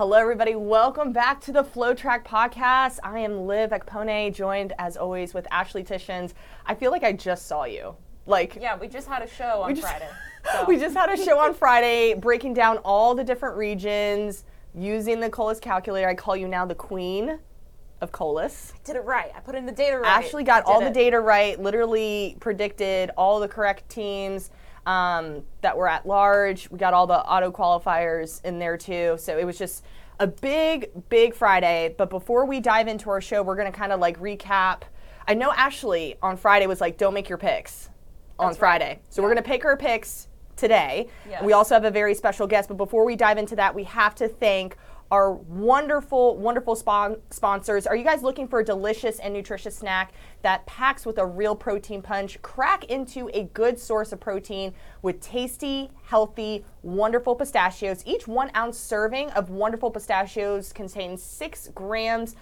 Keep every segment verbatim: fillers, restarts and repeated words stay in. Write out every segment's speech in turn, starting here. Hello, everybody. Welcome back to the Flow Track Podcast. I am Liv Ekpone, joined as always with Ashley Tishins. I feel like I just saw you. Like yeah, we just had a show on just, Friday. So. We just had a show on Friday, breaking down all the different regions using the C O L U S calculator. I call you now the queen of C O L U S. I did it right. I put in the data right. Ashley got all it. the data right. Literally predicted all the correct teams. Um, that were at large. We got all the auto qualifiers in there too. So it was just a big, big Friday. But before we dive into our show, we're going to kind of like recap. I know Ashley on Friday was like, don't make your picks on That's Friday. Right. So yeah. we're going to pick our picks today. Yes. We also have a very special guest. But before we dive into that, we have to thank our wonderful, wonderful spon- sponsors. Are you guys looking for a delicious and nutritious snack that packs with a real protein punch? Crack into a good source of protein with tasty, healthy, wonderful pistachios. Each one ounce serving of wonderful pistachios contains six grams,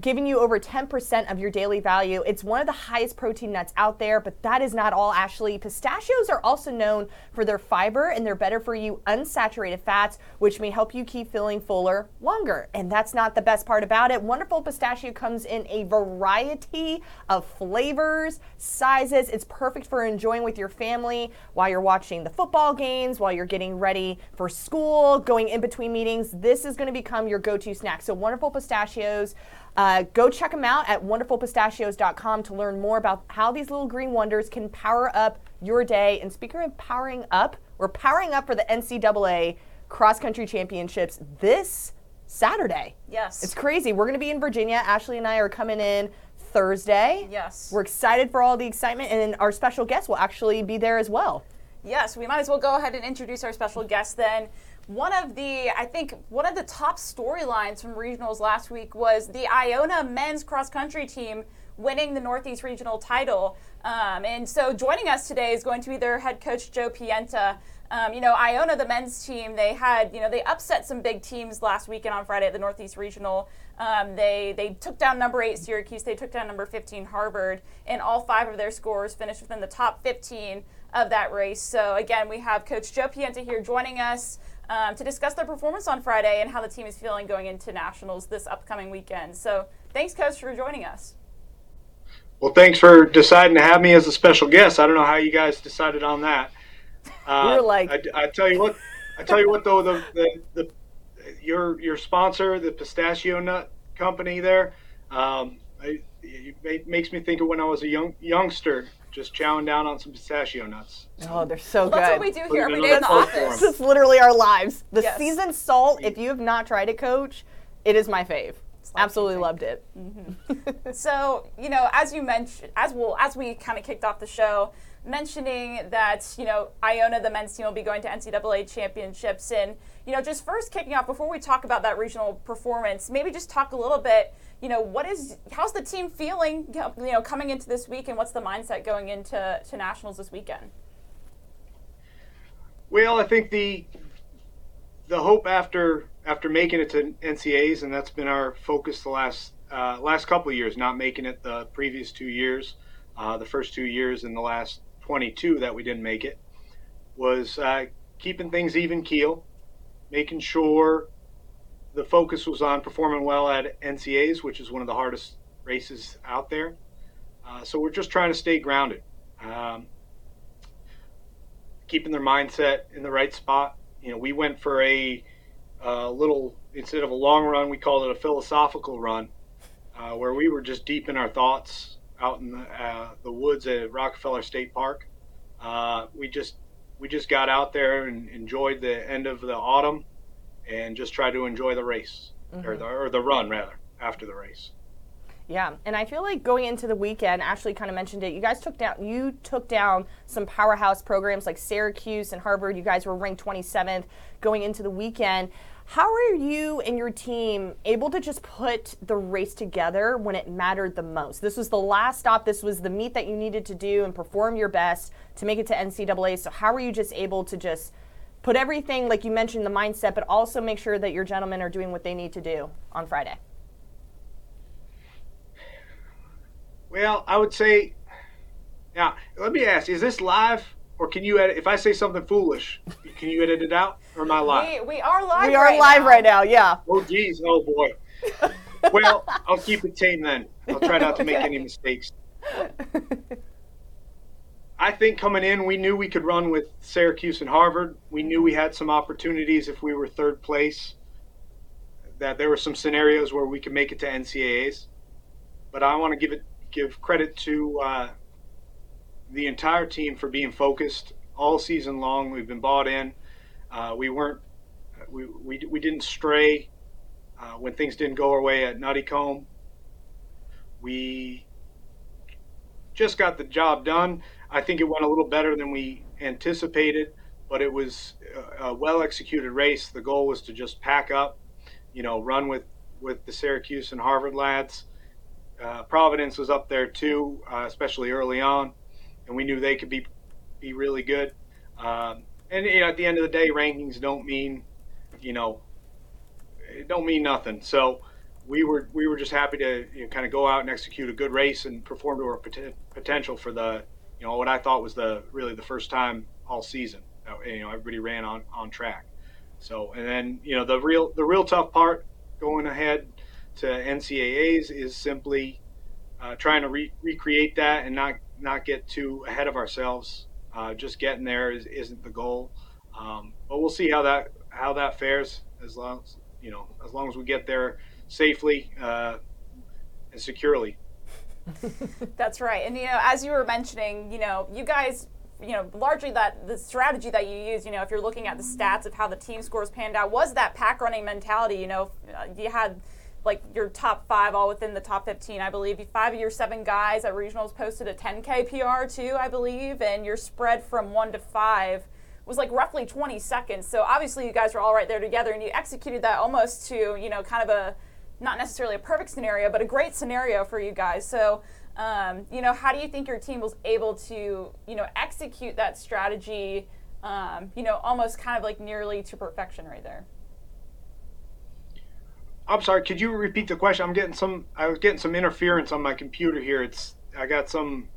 giving you over ten percent of your daily value. It's one of the highest protein nuts out there, but that is not all, Ashley. Pistachios are also known for their fiber and their better-for-you unsaturated fats, which may help you keep feeling fuller longer. And that's not the best part about it. Wonderful Pistachio comes in a variety of flavors, sizes. It's perfect for enjoying with your family while you're watching the football games, while you're getting ready for school, going in between meetings. This is going to become your go-to snack. So Wonderful Pistachios, Uh, go check them out at wonderful pistachios dot com to learn more about how these little green wonders can power up your day. And speaking of powering up, we're powering up for the N C double A cross-country championships this Saturday. Yes. It's crazy. We're going to be in Virginia. Ashley and I are coming in Thursday. Yes. We're excited for all the excitement, and our special guest will actually be there as well. Yes, we might as well go ahead and introduce our special guest then. One of the, I think, one of the top storylines from regionals last week was the Iona men's cross-country team winning the Northeast Regional title. Um, and so joining us today is going to be their head coach, Joe Pienta. Um, you know, Iona, the men's team, they had, you know, they upset some big teams last weekend on Friday at the Northeast Regional. Um, they they took down number eight Syracuse. They took down number fifteen Harvard. And all five of their scorers finished within the top fifteen of that race. So, again, we have Coach Joe Pienta here joining us um, to discuss their performance on Friday and how the team is feeling going into nationals this upcoming weekend. So, thanks, Coach, for joining us. Well, thanks for deciding to have me as a special guest. I don't know how you guys decided on that. Uh, We're like, I, I tell you what, I tell you what though, the, the the your your sponsor, the Pistachio Nut Company, there, um, it, it makes me think of when I was a young youngster, just chowing down on some pistachio nuts. Oh, they're so well, good. That's what we do here every day in the office. This is literally our lives. The yes. seasoned salt. If you have not tried it, Coach, it is my fave. Absolutely loved it. Mm-hmm. So, you know, as you mentioned, as well as we kind of kicked off the show, mentioning that, you know, Iona, the men's team, will be going to N C double A championships. And, you know, just first kicking off, before we talk about that regional performance, maybe just talk a little bit, you know, what is, how's the team feeling, you know, coming into this week, and what's the mindset going into to nationals this weekend? Well, I think the the hope after after making it to N C double A's, and that's been our focus the last uh, last couple of years, not making it the previous two years, uh, the first two years and the last twenty-two that we didn't make it, was uh, keeping things even keel, making sure the focus was on performing well at N C double A's, which is one of the hardest races out there. Uh, so we're just trying to stay grounded, um, keeping their mindset in the right spot. You know, we went for a Uh, little, instead of a long run, we called it a philosophical run, uh, where we were just deep in our thoughts out in the, uh, the woods at Rockefeller State Park. Uh, we just we just got out there and enjoyed the end of the autumn, and just tried to enjoy the race, mm-hmm. or the, or the run rather, after the race. Yeah, and I feel like going into the weekend, Ashley kind of mentioned it, you guys took down you took down some powerhouse programs like Syracuse and Harvard. You guys were ranked twenty-seventh going into the weekend. How are you and your team able to just put the race together when it mattered the most? This was the last stop. This was the meet that you needed to do and perform your best to make it to N C double A. So how were you just able to just put everything, like you mentioned, the mindset, but also make sure that your gentlemen are doing what they need to do on Friday? Well, I would say, now, let me ask, is this live Or can you edit? If I say something foolish, can you edit it out? Or am I live? We, we are live. We are right live now. right now. Yeah. Oh geez. Oh boy. Well, I'll keep it tame then. I'll try not to okay. make any mistakes. I think coming in, we knew we could run with Syracuse and Harvard. We knew we had some opportunities if we were third place, that there were some scenarios where we could make it to N C A As. But I want to give it give credit to uh, the entire team for being focused all season long. We've been bought in. Uh, we weren't. We we we didn't stray uh, when things didn't go our way at Nuttycombe. We just got the job done. I think it went a little better than we anticipated, but it was a, a well-executed race. The goal was to just pack up, you know, run with, with the Syracuse and Harvard lads. Uh, Providence was up there too, uh, especially early on, and we knew they could be be really good. Um, and you know, at the end of the day, rankings don't mean, you know, it don't mean nothing. So we were we were just happy to you know, kind of go out and execute a good race and perform to our pot- potential for the, you know, what I thought was the really the first time all season. You know, everybody ran on, on track. So, and then, you know, the real the real tough part going ahead to N C A As is simply uh, trying to re- recreate that and not, not get too ahead of ourselves. Uh, just getting there is, isn't the goal. Um, but we'll see how that how that fares as long as, you know, as long as we get there safely uh, and securely. That's right. And, you know, as you were mentioning, you know, you guys, you know, largely that the strategy that you use, you know, if you're looking at the stats of how the team scores panned out, was that pack running mentality. You know, you had like your top five all within the top fifteen, I believe. Five of your seven guys at regionals posted a ten K P R too, I believe, and your spread from one to five was like roughly twenty seconds. So obviously you guys were all right there together, and you executed that almost to, you know, kind of a, not necessarily a perfect scenario, but a great scenario for you guys. So, um, you know, how do you think your team was able to, you know, execute that strategy, um, you know, almost kind of like nearly to perfection right there? I'm sorry, could you repeat the question? I'm getting some, I was getting some interference on my computer here. It's, I got some,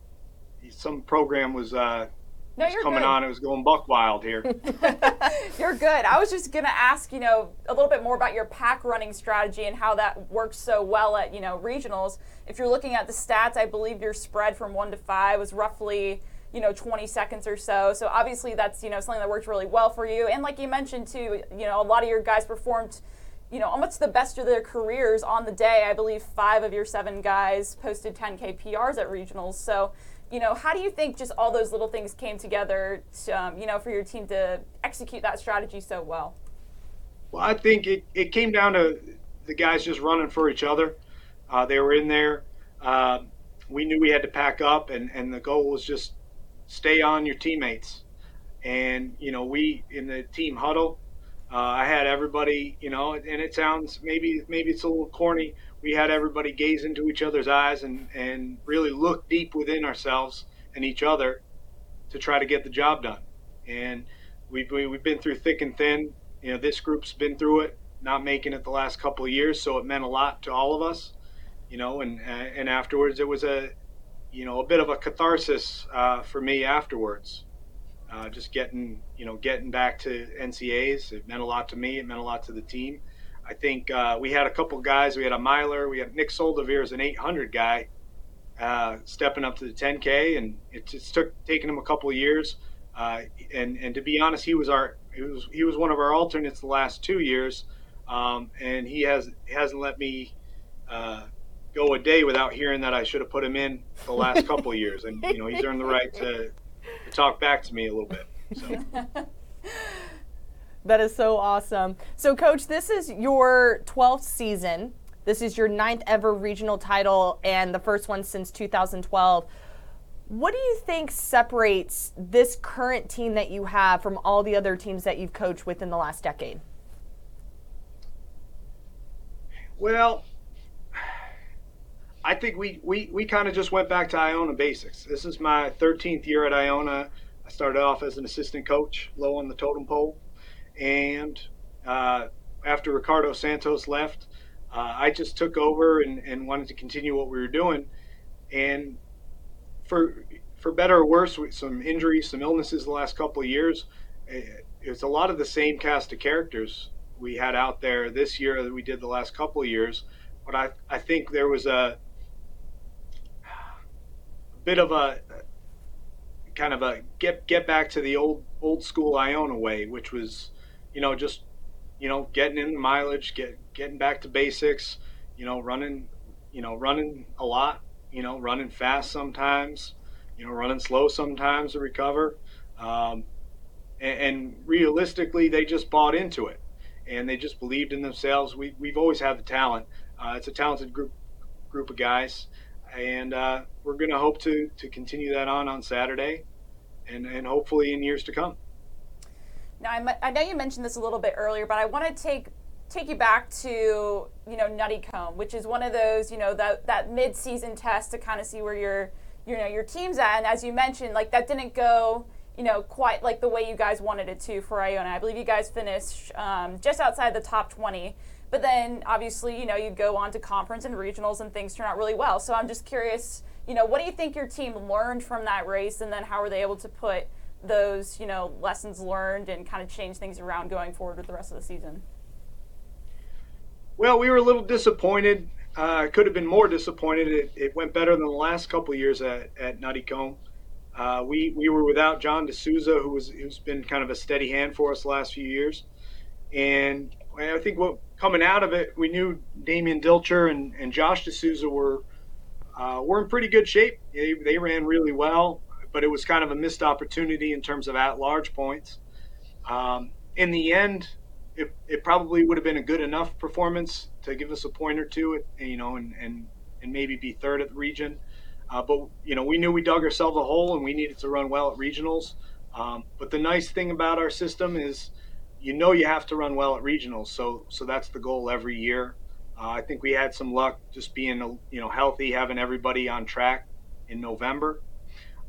some program was, uh, No, you're coming good. on. It was going buck wild here. You're good. I was just going to ask, you know, a little bit more about your pack running strategy and how that works so well at, you know, regionals. If you're looking at the stats, I believe your spread from one to five was roughly, you know, twenty seconds or so. So obviously that's, you know, something that worked really well for you. And like you mentioned too, you know, a lot of your guys performed, you know, almost the best of their careers on the day. I believe five of your seven guys posted ten K P Rs at regionals. So, you know, how do you think just all those little things came together, to, um, you know, for your team to execute that strategy so well? Well, I think it, it came down to the guys just running for each other. Uh, they were in there. Uh, we knew we had to pack up, and, and the goal was just stay on your teammates. And, you know, we in the team huddle, uh, I had everybody, you know, and it sounds maybe maybe it's a little corny. We had everybody gaze into each other's eyes and, and really look deep within ourselves and each other to try to get the job done. And we've, we've been through thick and thin. You know, this group's been through it, not making it the last couple of years, so it meant a lot to all of us, you know, and and afterwards it was a, you know, a bit of a catharsis uh, for me afterwards. Uh, just getting, you know, getting back to N C A As. It meant a lot to me. It meant a lot to the team. I think uh, we had a couple guys. We had a miler. We had Nick Soldeveer as an eight hundred guy uh, stepping up to the ten K, and it just took taking him a couple of years. Uh, and and to be honest, he was our he was he was one of our alternates the last two years, um, and he has hasn't let me uh, go a day without hearing that I should have put him in the last couple of years. And you know, he's earned the right to, to talk back to me a little bit. So. That is so awesome. So, Coach, this is your twelfth season. This is your ninth ever regional title and the first one since two thousand twelve. What do you think separates this current team that you have from all the other teams that you've coached within the last decade? Well, I think we, we, we kind of just went back to Iona basics. This is my thirteenth year at Iona. I started off as an assistant coach, low on the totem pole. And uh, after Ricardo Santos left, uh, I just took over and, and wanted to continue what we were doing. And for for better or worse, with some injuries, some illnesses the last couple of years, it's a lot of the same cast of characters we had out there this year that we did the last couple of years. But I, I think there was a, a bit of a kind of a get get back to the old old school Iona way, which was, you know, just, you know, getting in the mileage, get getting back to basics, you know, running, you know, running a lot, you know, running fast sometimes, you know, running slow sometimes to recover. Um, and, and realistically, they just bought into it, and they just believed in themselves. We we've always had the talent. Uh, it's a talented group group of guys, and uh, we're going to hope to to continue that on on Saturday, and and hopefully in years to come. Now, I'm, I know you mentioned this a little bit earlier, but I want to take take you back to, you know, Nuttycombe, which is one of those, you know, that that mid-season test to kind of see where your you know your team's at. And as you mentioned, like, that didn't go, you know, quite like the way you guys wanted it to for Iona. I believe you guys finished um, just outside the top twenty. But then, obviously, you know, you go on to conference and regionals and things turn out really well. So I'm just curious, you know, what do you think your team learned from that race, and then how were they able to put those, you know, lessons learned and kind of change things around going forward with the rest of the season? Well, we were a little disappointed. I uh, could have been more disappointed. It, it went better than the last couple of years at, at Nuttycombe. Uh, we, we were without John D'Souza, who was, who's been kind of a steady hand for us the last few years. And I think what coming out of it, we knew Damian Dilcher and, and Josh D'Souza were uh, were in pretty good shape. They, they ran really well, but it was kind of a missed opportunity in terms of at-large points. Um, in the end, it, it probably would have been a good enough performance to give us a point or two, you know, and and, and maybe be third at the region. Uh, but, you know, we knew we dug ourselves a hole and we needed to run well at regionals. Um, but the nice thing about our system is, you know, you have to run well at regionals, so so that's the goal every year. Uh, I think we had some luck just being, you know, healthy, having everybody on track in November.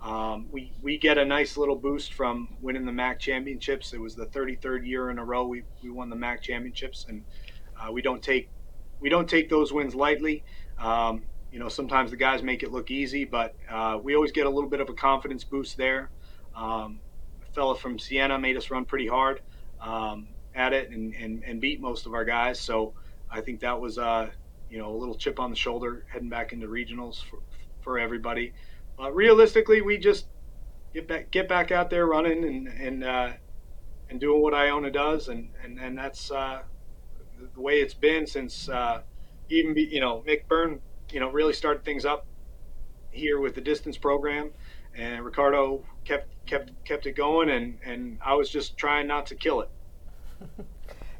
Um, we we get a nice little boost from winning the M A A C championships. It was the thirty-third year in a row we, we won the M A A C championships, and uh, we don't take we don't take those wins lightly. Um, you know, sometimes the guys make it look easy, but uh, we always get a little bit of a confidence boost there. Um, a fella from Siena made us run pretty hard Um, at it and, and, and beat most of our guys. So I think that was, uh, you know, a little chip on the shoulder heading back into regionals for, for everybody. But uh, realistically, we just get back, get back out there running and, and, uh, and doing what Iona does. And, and, and that's, uh, the way it's been since, uh, even, be, you know, Mick Byrne, you know, really started things up here with the distance program, and Ricardo kept, kept, kept it going. And, and I was just trying not to kill it.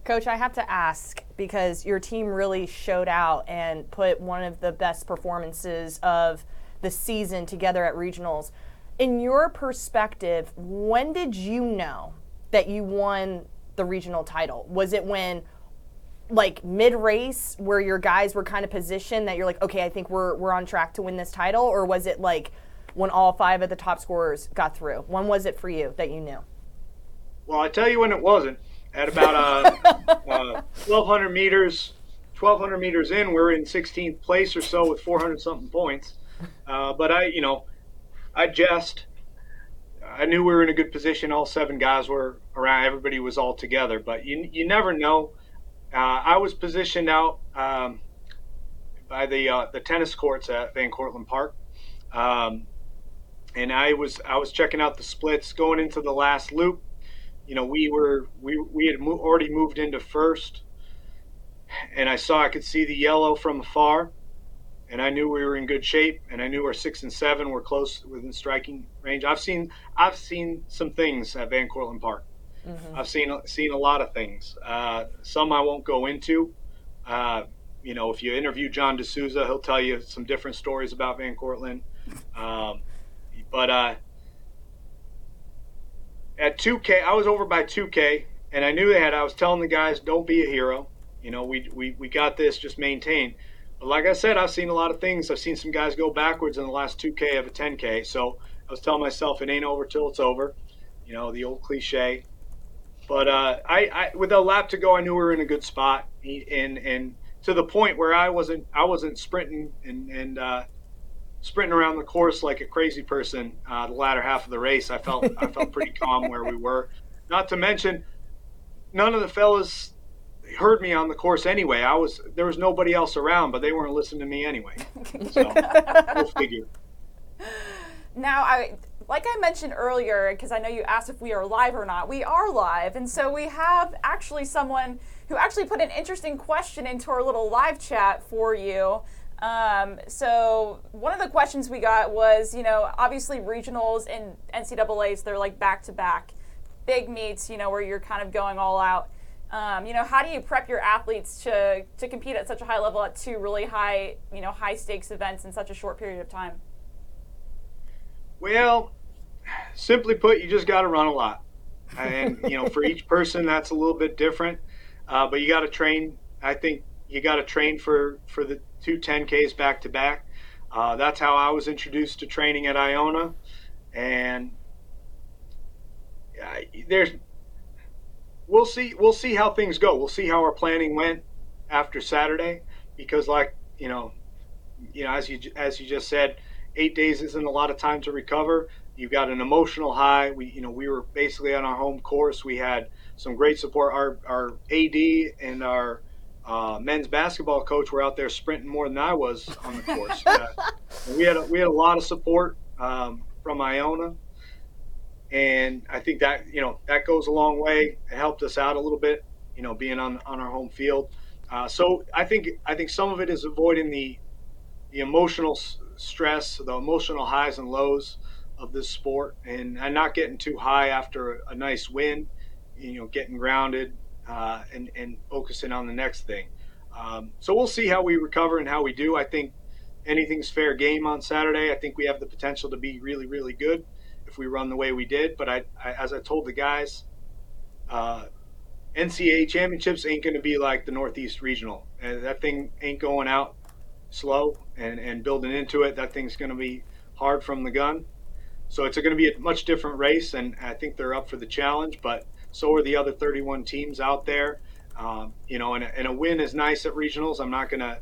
Coach, I have to ask, because your team really showed out and put one of the best performances of the season together at regionals. In your perspective, when did you know that you won the regional title? Was it when, like, mid-race, where your guys were kind of positioned that you're like, okay, I think we're we're on track to win this title? Or was it like when all five of the top scorers got through? When was it for you that you knew? Well, I tell you when it wasn't. At about uh, uh, twelve hundred meters in, we're in sixteenth place or so with four hundred something points. Uh, but I, you know, I jest. I knew we were in a good position. All seven guys were around. Everybody was all together. But you, you never know. Uh, I was positioned out um, by the uh, the tennis courts at Van Cortlandt Park, um, and I was I was checking out the splits going into the last loop. You know, we were we we had mo- already moved into first, and I saw I could see the yellow from afar, and I knew we were in good shape, and I knew our six and seven were close within striking range. I've seen I've seen some things at Van Cortlandt Park. Mm-hmm. I've seen seen a lot of things. Uh, some I won't go into. Uh, you know, if you interview John D'Souza, he'll tell you some different stories about Van Cortlandt. Um, but. Uh, At two K, I was over by two K, and I knew that. I was telling the guys, don't be a hero. You know, we we we got this, just maintain. But like I said, I've seen a lot of things. I've seen some guys go backwards in the last two K of a ten K. So I was telling myself, it ain't over till it's over. You know, the old cliche. But uh, I, I with a lap to go, I knew we were in a good spot. And, and to the point where I wasn't I wasn't sprinting and, and uh, sprinting around the course like a crazy person. Uh, the latter half of the race, I felt I felt pretty calm where we were. Not to mention, none of the fellas heard me on the course anyway. I was there was nobody else around, but they weren't listening to me anyway. So we'll figure. Now, I like I mentioned earlier, because I know you asked if we are live or not. We are live, and so we have actually someone who actually put an interesting question into our little live chat for you. Um, so one of the questions we got was, you know, obviously regionals and N C double A's, they're like back-to-back big meets, you know, where you're kind of going all out. Um, you know, how do you prep your athletes to, to compete at such a high level at two really high, you know, high stakes events in such a short period of time? Well, simply put, you just got to run a lot. And, you know, for each person, that's a little bit different. Uh, but you got to train, I think. You got to train for, for the two ten Ks back to back. Uh, that's how I was introduced to training at Iona. And uh, there's, we'll see, we'll see how things go. We'll see how our planning went after Saturday, because like, you know, you know, as you, as you just said, eight days isn't a lot of time to recover. You've got an emotional high. We, you know, we were basically on our home course. We had some great support. Our, our A D and our, Uh, men's basketball coach were out there sprinting more than I was on the course. Uh, we had a, we had a lot of support um, from Iona, and I think that you know that goes a long way. It helped us out a little bit, you know, being on on our home field. Uh, so I think I think some of it is avoiding the the emotional stress, the emotional highs and lows of this sport, and, and not getting too high after a, a nice win. You know, getting grounded. Uh, and, and focusing on the next thing. Um, so we'll see how we recover and how we do. I think anything's fair game on Saturday. I think we have the potential to be really, really good if we run the way we did. But I, I as I told the guys, uh, N C double A championships ain't going to be like the Northeast Regional. And that thing ain't going out slow and, and building into it. That thing's going to be hard from the gun. So it's going to be a much different race, and I think they're up for the challenge. But so are the other thirty-one teams out there, um, you know, and a, and a win is nice at regionals. I'm not going to,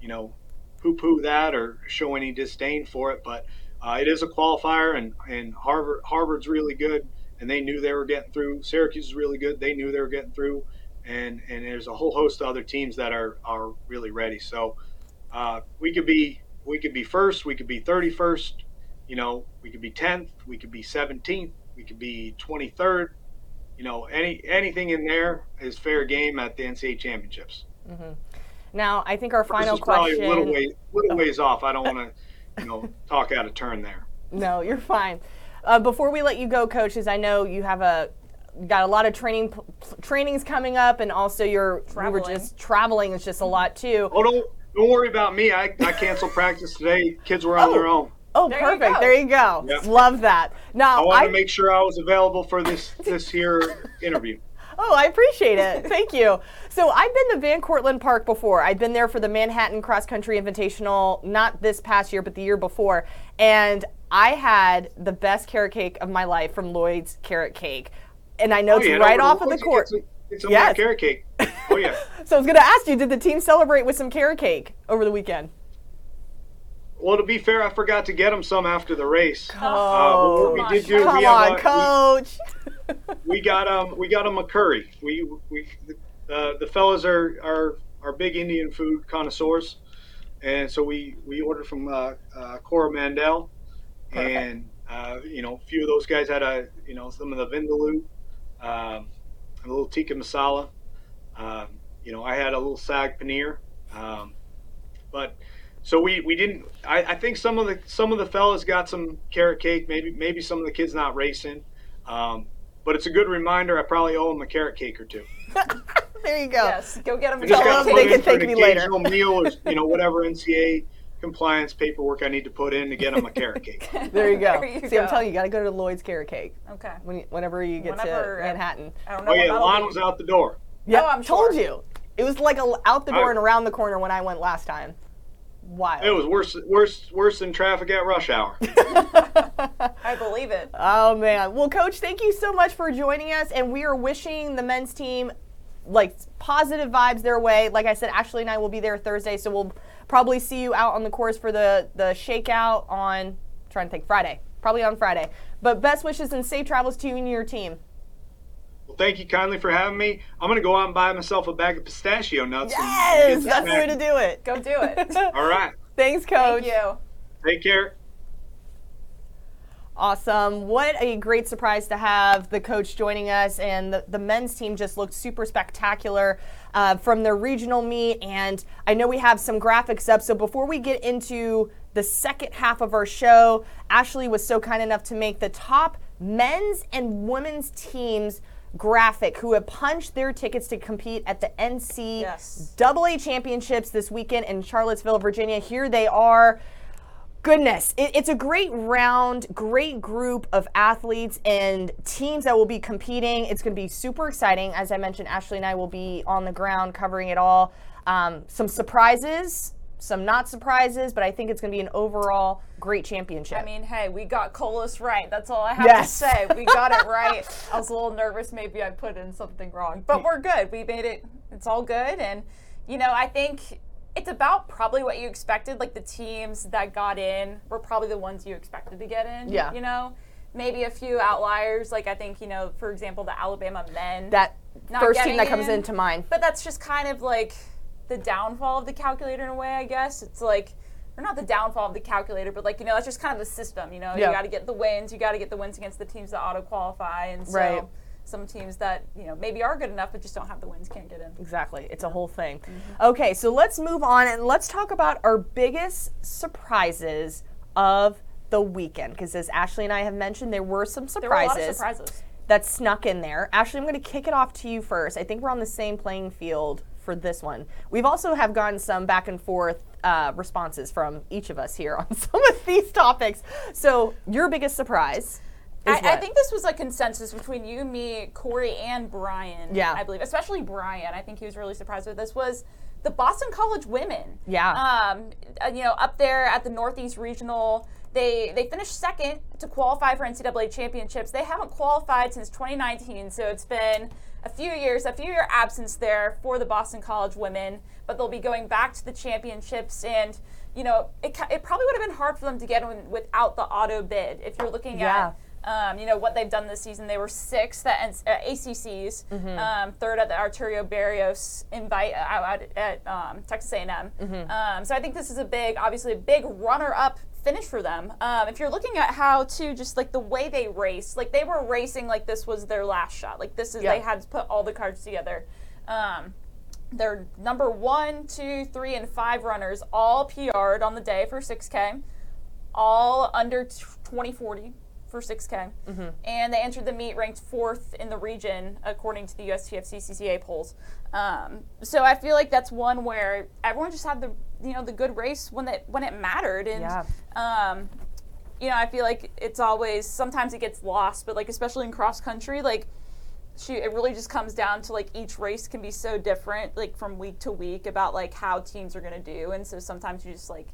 you know, poo-poo that or show any disdain for it, but uh, it is a qualifier, and, and Harvard Harvard's really good, and they knew they were getting through. Syracuse is really good. They knew they were getting through, and, and there's a whole host of other teams that are, are really ready. So uh, we could be we could be first, we could be thirty-first, you know, we could be tenth, we could be seventeenth, we could be twenty-third. You know, any anything in there is fair game at the N C double A championships. Mm-hmm. Now, I think our final question. This is probably a little ways, little ways off. I don't want to, you know, talk out of turn there. No, you're fine. Uh, before we let you go, coaches, I know you have a got a lot of training trainings coming up, and also you're we were just traveling is just a lot too. Oh, don't don't worry about me. I I canceled practice today. Kids were on oh. their own. Oh, there perfect. You there you go. Yep. Love that. Now I wanted I, to make sure I was available for this this here interview. Oh, I appreciate it. Thank you. So I've been to Van Cortlandt Park before. I've been there for the Manhattan Cross Country Invitational, not this past year, but the year before. And I had the best carrot cake of my life from Lloyd's Carrot Cake. And I know oh, it's yeah, right no, off of the court. It's, it's a yes. carrot cake. Oh, yeah. So I was going to ask you, did the team celebrate with some carrot cake over the weekend? Well, to be fair, I forgot to get them some after the race. Oh, uh, what we did do, come we on, a, coach. We, we got um, we got them a curry. We we uh, the fellas are, are are big Indian food connoisseurs, and so we we ordered from uh, uh, Cora Mandel, Perfect. and uh, you know, a few of those guys had a you know some of the vindaloo, um, a little tikka masala. Um, you know, I had a little sag paneer, um, but. So we, we didn't. I, I think some of the some of the fellas got some carrot cake. Maybe maybe some of the kids not racing, um, but it's a good reminder. I probably owe them a carrot cake or two. There you go. Yes, go get them. Tell them they can thank me later. Meal or you know whatever N C double A compliance paperwork I need to put in to get them a carrot cake. There you go. There you See, go. I'm telling you, you got to go to Lloyd's Carrot Cake. Okay. When you, whenever you get whenever, to Manhattan. I don't know. Oh yeah, Lon was out the door. Yeah, oh, I'm told sure. you. It was like a, out the door I, and around the corner when I went last time. Wild. It was worse, worse, worse than traffic at rush hour. I believe it. Oh man! Well, Coach, thank you so much for joining us, and we are wishing the men's team like positive vibes their way. Like I said, Ashley and I will be there Thursday, so we'll probably see you out on the course for the the shakeout on I'm trying to think Friday, probably on Friday. But best wishes and safe travels to you and your team. Well, thank you kindly for having me. I'm going to go out and buy myself a bag of pistachio nuts. Yes, that's the way to do it. Go do it. All right. Thanks, Coach. Thank you. Take care. Awesome. What a great surprise to have the coach joining us. And the, the men's team just looked super spectacular uh, from their regional meet. And I know we have some graphics up. So before we get into the second half of our show, Ashley was so kind enough to make the top men's and women's teams graphic who have punched their tickets to compete at the N C double A yes. championships this weekend in Charlottesville, Virginia. Here they are. Goodness, it, it's a great round, great group of athletes and teams that will be competing. It's going to be super exciting. As I mentioned, Ashley and I will be on the ground covering it all. Um, some surprises, some not surprises, but I think it's going to be an overall great championship. I mean, hey, we got Colas right. That's all I have yes. to say. We got it right. I was a little nervous. Maybe I put in something wrong, but we're good. We made it. It's all good. And, you know, I think it's about probably what you expected. Like, the teams that got in were probably the ones you expected to get in. Yeah. You know, maybe a few outliers. Like, I think, you know, for example, the Alabama men. That first team that comes in, into mind. But that's just kind of like the downfall of the calculator in a way, I guess. It's like, or not the downfall of the calculator, but like, you know, that's just kind of the system. You know, yeah. you got to get the wins. You got to get the wins against the teams that auto qualify. And so. Right. Some teams that, you know, maybe are good enough but just don't have the wins can't get in. Exactly. It's a whole thing. Mm-hmm. Okay, so let's move on and let's talk about our biggest surprises of the weekend, because as Ashley and I have mentioned, there were some surprises, there were a lot of surprises that snuck in there. Ashley, I'm going to kick it off to you first. I think we're on the same playing field for this one. We've also have gotten some back and forth uh, responses from each of us here on some of these topics. So your biggest surprise... I, I think this was a consensus between you, me, Corey, and Brian, yeah. I believe. Especially Brian. I think he was really surprised with this. Was the Boston College women. Yeah. Um, you know, up there at the Northeast Regional, they they finished second to qualify for N C double A championships. They haven't qualified since twenty nineteen, so it's been a few years, a few year absence there for the Boston College women. But they'll be going back to the championships, and, you know, it, it probably would have been hard for them to get in without the auto bid if you're looking yeah. at... Um, you know, what they've done this season. They were sixth at N- uh, A C Cs, mm-hmm. um, third at the Arturo Barrios invite out uh, at um, Texas A and M. Mm-hmm. Um, so I think this is a big, obviously a big runner-up finish for them. Um, if you're looking at how to just like the way they race, like they were racing like this was their last shot. Like this is, yep. they had to put all the cards together. Um, their number one, two, three, and five runners all P R'd on the day for six K, all under twenty forty. For six K, mm-hmm. and they entered the meet ranked fourth in the region according to the U S T F C C C A polls. Um, so I feel like that's one where everyone just had the you know the good race when that when it mattered, and yeah. um, you know I feel like it's always sometimes it gets lost, but like especially in cross country, like she it really just comes down to like each race can be so different, like from week to week about like how teams are gonna do, and so sometimes you just like.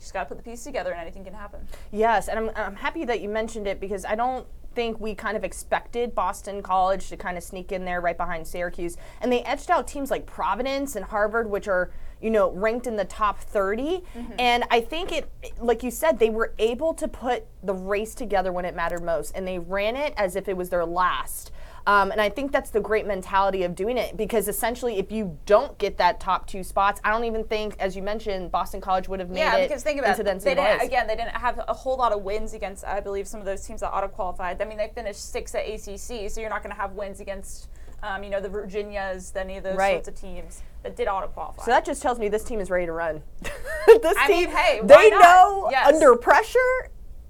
Just got to put the piece together and anything can happen. Yes, and I'm, I'm happy that you mentioned it because I don't think we kind of expected Boston College to kind of sneak in there right behind Syracuse. And they edged out teams like Providence and Harvard, which are, you know, ranked in the top thirty. Mm-hmm. And I think it, like you said, they were able to put the race together when it mattered most. And they ran it as if it was their last. Um, and I think that's the great mentality of doing it because essentially if you don't get that top two spots, I don't even think, as you mentioned, Boston College would have made yeah, it because think about into it. They didn't, again, they didn't have a whole lot of wins against, I believe, some of those teams that auto-qualified. I mean, they finished sixth at A C C, so you're not going to have wins against, um, you know, the Virginias, any of those right. sorts of teams that did auto-qualify. So that just tells me this team is ready to run. this I team, mean, hey, they not? know yes. under pressure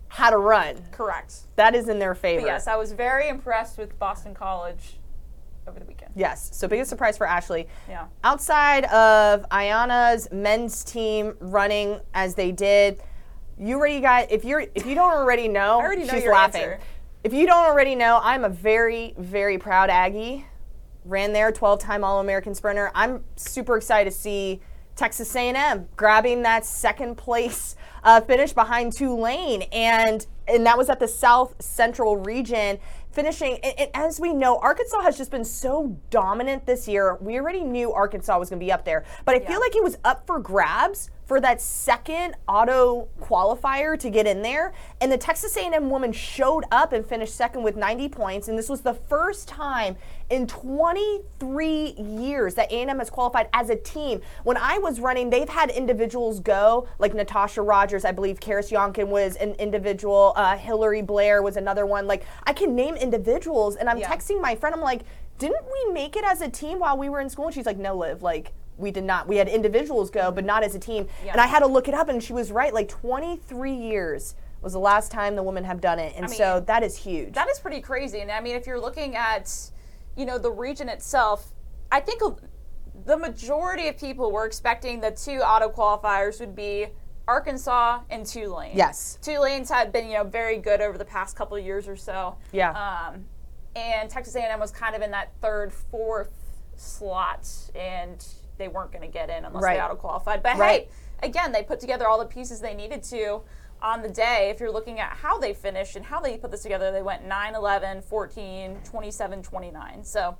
how to run. Correct. That is in their favor. But yes, I was very impressed with Boston College over the weekend. Yes, so biggest surprise for Ashley. Yeah. Outside of Iona's men's team running as they did, you already got, if you're if you don't already know, I already know she's your laughing. Answer. If you don't already know, I'm a very, very proud Aggie. Ran there, twelve-time All-American sprinter. I'm super excited to see Texas A and M grabbing that second place uh, finish behind Tulane, and and that was at the South Central region. finishing, and, and as we know, Arkansas has just been so dominant this year. We already knew Arkansas was going to be up there, but I yeah. feel like it was up for grabs for that second auto qualifier to get in there, and the Texas A and M woman showed up and finished second with ninety points, and this was the first time in twenty-three years that A and M has qualified as a team. When I was running, they've had individuals go, like Natasha Rogers, I believe Karis Yonkin was an individual, uh, Hillary Blair was another one. Like, I can name individuals, and I'm yeah. texting my friend, I'm like, didn't we make it as a team while we were in school? And she's like, no, Liv, like, we did not. We had individuals go, but not as a team. Yeah. And I had to look it up, and she was right. Like, twenty-three years was the last time the women have done it. And I mean, so that is huge. That is pretty crazy. And, I mean, if you're looking at, you know, the region itself, I think the majority of people were expecting the two auto qualifiers would be Arkansas and Tulane. Yes. Tulane's had been, you know, very good over the past couple of years or so. Yeah. Um, and Texas A and M was kind of in that third, fourth slot, and they weren't going to get in unless right. they auto-qualified. But, right. hey, again, they put together all the pieces they needed to on the day. If you're looking at how they finished and how they put this together, they went nine, eleven, fourteen, twenty-seven, twenty-nine. So,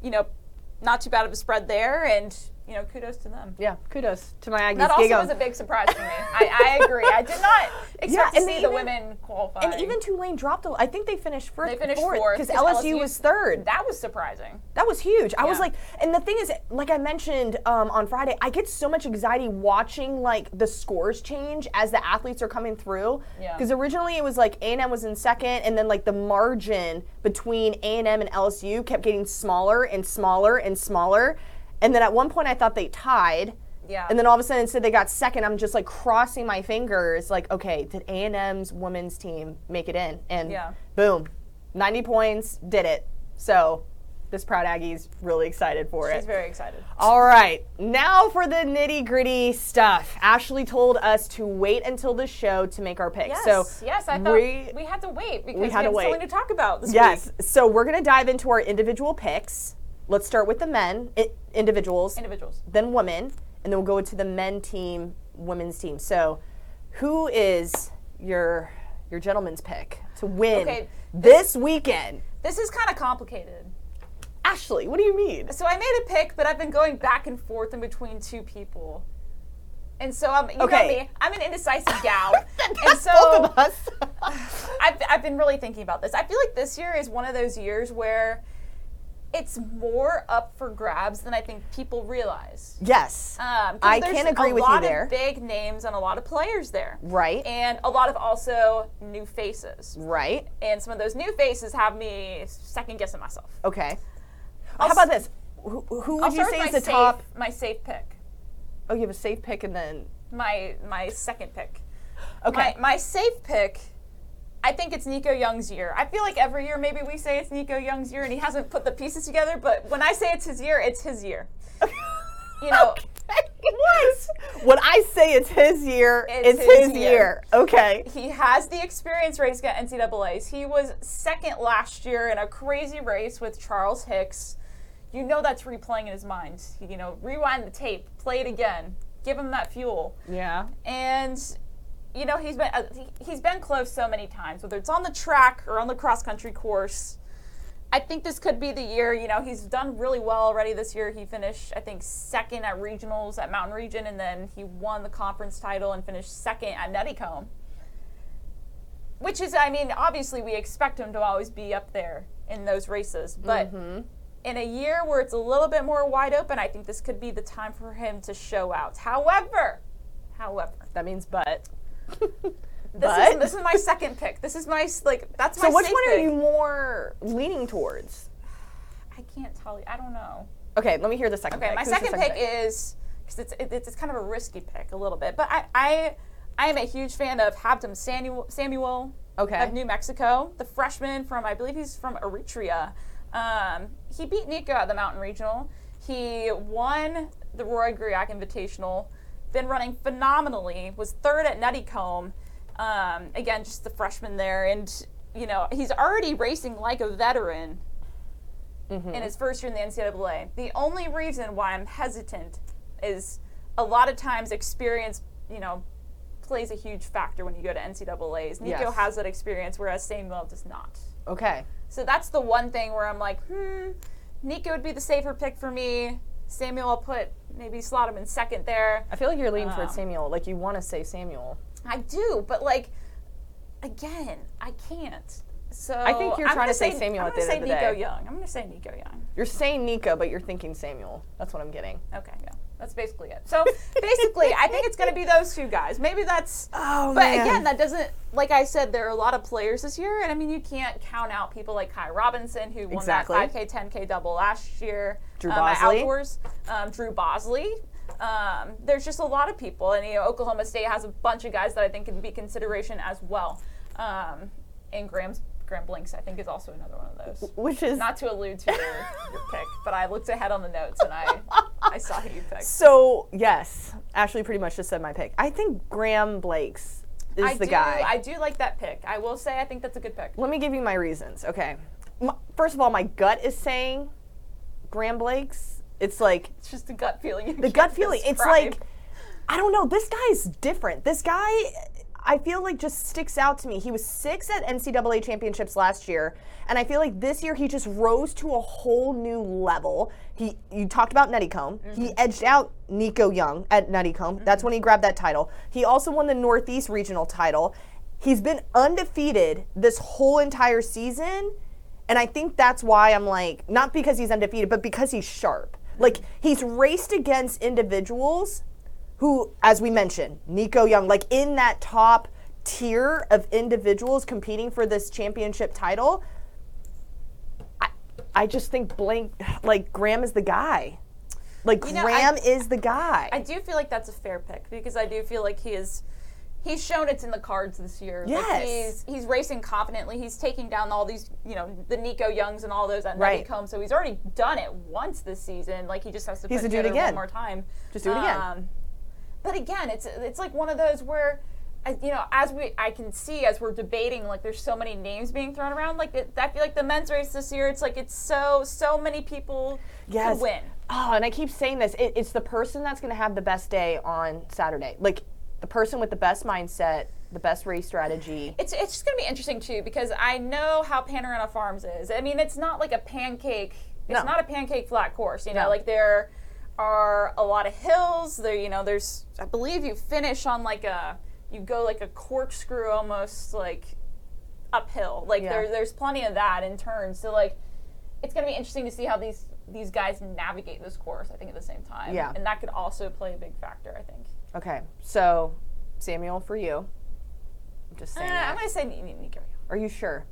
you know, not too bad of a spread there, and, you know, kudos to them. Yeah, kudos to my Aggies. That also Gigo. was a big surprise to me. I, I agree. I did not expect yeah, to see even, the women qualify. And even Tulane dropped a I think they finished first. They finished fourth because L S U, L S U was third. That was surprising. That was huge. Yeah. I was like, and the thing is, like I mentioned um, on Friday, I get so much anxiety watching, like, the scores change as the athletes are coming through. Because yeah. originally it was like A and M was in second, and then, like, the margin between A and M and L S U kept getting smaller and smaller and smaller. And then at one point I thought they tied. Yeah. And then all of a sudden instead they got second. I'm just like crossing my fingers like, okay, did A and M's women's team make it in? And yeah. boom, ninety points, did it. So this proud Aggie's really excited for She's it. She's very excited. All right, now for the nitty gritty stuff. Ashley told us to wait until the show to make our picks. Yes, so yes, I thought we, we had to wait because we had, we had to wait. something to talk about this yes. week. Yes, so we're going to dive into our individual picks. Let's start with the men, I- individuals, individuals, then women, and then we'll go to the men team, women's team. So who is your your gentleman's pick to win okay, this, this weekend? This is kind of complicated. Ashley, what do you mean? So I made a pick, but I've been going back and forth in between two people. And so, um, you okay. know me, I'm an indecisive gal. And so both of us. I've, I've been really thinking about this. I feel like this year is one of those years where it's more up for grabs than I think people realize. Yes. Um, I can agree with you there. There's a lot of big names and a lot of players there. Right. And a lot of also new faces. Right. And some of those new faces have me second-guessing myself. Okay. I'll How about s- this? Who, who would I'll you say is the safe, top? My safe pick. Oh, you have a safe pick and then? My my second pick. Okay. My, my safe pick, I think it's Nico Young's year. I feel like every year maybe we say it's Nico Young's year and he hasn't put the pieces together, but when I say it's his year, it's his year. You know. Okay. What? When I say it's his year, it's, it's his, his year. year. Okay. He has the experience race at N C double A's. He was second last year in a crazy race with Charles Hicks. You know that's replaying in his mind. You know, rewind the tape, play it again, give him that fuel. Yeah. And you know, he's been uh, he's been close so many times, whether it's on the track or on the cross-country course. I think this could be the year. You know, he's done really well already this year. He finished, I think, second at regionals at Mountain Region, and then he won the conference title and finished second at Nuttycombe, which is, I mean, obviously we expect him to always be up there in those races. But mm-hmm. in a year where it's a little bit more wide open, I think this could be the time for him to show out. However, however. That means but. this but? is this is my second pick. This is my like that's my. So which one pick. Are you more leaning towards? I can't tell you. I don't know. Okay, let me hear the second. Okay, pick. my second, second pick, pick is because it's it, it's kind of a risky pick a little bit, but I I, I am a huge fan of Habdum Samuel, Samuel okay. of New Mexico, the freshman from I believe he's from Eritrea. Um, he beat Nico at the Mountain Regional. He won the Roy Griot Invitational. Been running phenomenally, was third at Nuttycombe. Um, again, just the freshman there. And, you know, he's already racing like a veteran mm-hmm. in his first year in the N C double A. The only reason why I'm hesitant is a lot of times experience, you know, plays a huge factor when you go to N C double A's. Nico yes. has that experience, whereas Samuel does not. Okay. So that's the one thing where I'm like, hmm, Nico would be the safer pick for me. Samuel, I'll put maybe slot him in second there. I feel like you're leaning um, towards Samuel. Like, you want to say Samuel. I do, but, like, again, I can't. So I think you're I'm trying to say, say Samuel at the end of the Nico day. I'm going to say Nico Young. I'm going to say Nico Young. You're saying Nico, but you're thinking Samuel. That's what I'm getting. Okay, yeah. That's basically it. So, basically, I think it's going to be those two guys. Maybe that's... Oh, But, man. again, that doesn't... Like I said, there are a lot of players this year, and, I mean, you can't count out people like Kai Robinson, who won exactly. that five K, ten K double last year. Drew um, Bosley. Outdoors. Um, Drew Bosley. Um, there's just a lot of people, and, you know, Oklahoma State has a bunch of guys that I think can be consideration as well. Um, and Graham's... Graham Blanks, I think, is also another one of those. Which is not to allude to your, your pick, but I looked ahead on the notes and I, I saw who you picked. So yes, Ashley pretty much just said my pick. I think Graham Blanks is I the do, guy. I do like that pick. I will say I think that's a good pick. Let me give you my reasons. Okay, my, first of all, my gut is saying Graham Blanks. It's like it's just a gut feeling. You the gut feeling. Describe. It's like I don't know. This guy's different. This guy. I feel like just sticks out to me. He was sixth at N C double A championships last year, and I feel like this year he just rose to a whole new level. He, you talked about Nuttycombe. Mm-hmm. He edged out Nico Young at Nuttycombe. Mm-hmm. That's when he grabbed that title. He also won the Northeast Regional title. He's been undefeated this whole entire season, and I think that's why I'm like, not because he's undefeated, but because he's sharp. Like, he's raced against individuals who, as we mentioned, Nico Young, like in that top tier of individuals competing for this championship title, I, I just think blank, like Graham is the guy. Like you know, Graham I, is the guy. I do feel like that's a fair pick because I do feel like he is, he's shown it's in the cards this year. Yes. Like he's, he's racing confidently. He's taking down all these, you know, the Nico Youngs and all those at Nuttycombe. So he's already done it once this season. Like he just has to he's put it one more time. Just do it again. Um, But again, it's it's like one of those where, you know, as we I can see as we're debating, like there's so many names being thrown around. Like it, I feel like the men's race this year, it's like it's so so many people yes. to win. Oh, and I keep saying this, it, it's the person that's going to have the best day on Saturday, like the person with the best mindset, the best race strategy. It's it's just going to be interesting too because I know how Panorama Farms is. I mean, it's not like a pancake. It's no. not a pancake flat course. You know, no. like they're. Are a lot of hills. There, you know, there's, I believe you finish on like a, you go like a corkscrew almost like uphill. Like yeah. there, there's plenty of that in turns. So like, it's going to be interesting to see how these, these guys navigate this course, I think, at the same time. Yeah. And that could also play a big factor, I think. Okay. So, Samuel, for you. I'm just saying. Uh, I'm going to say Nico. Are you sure?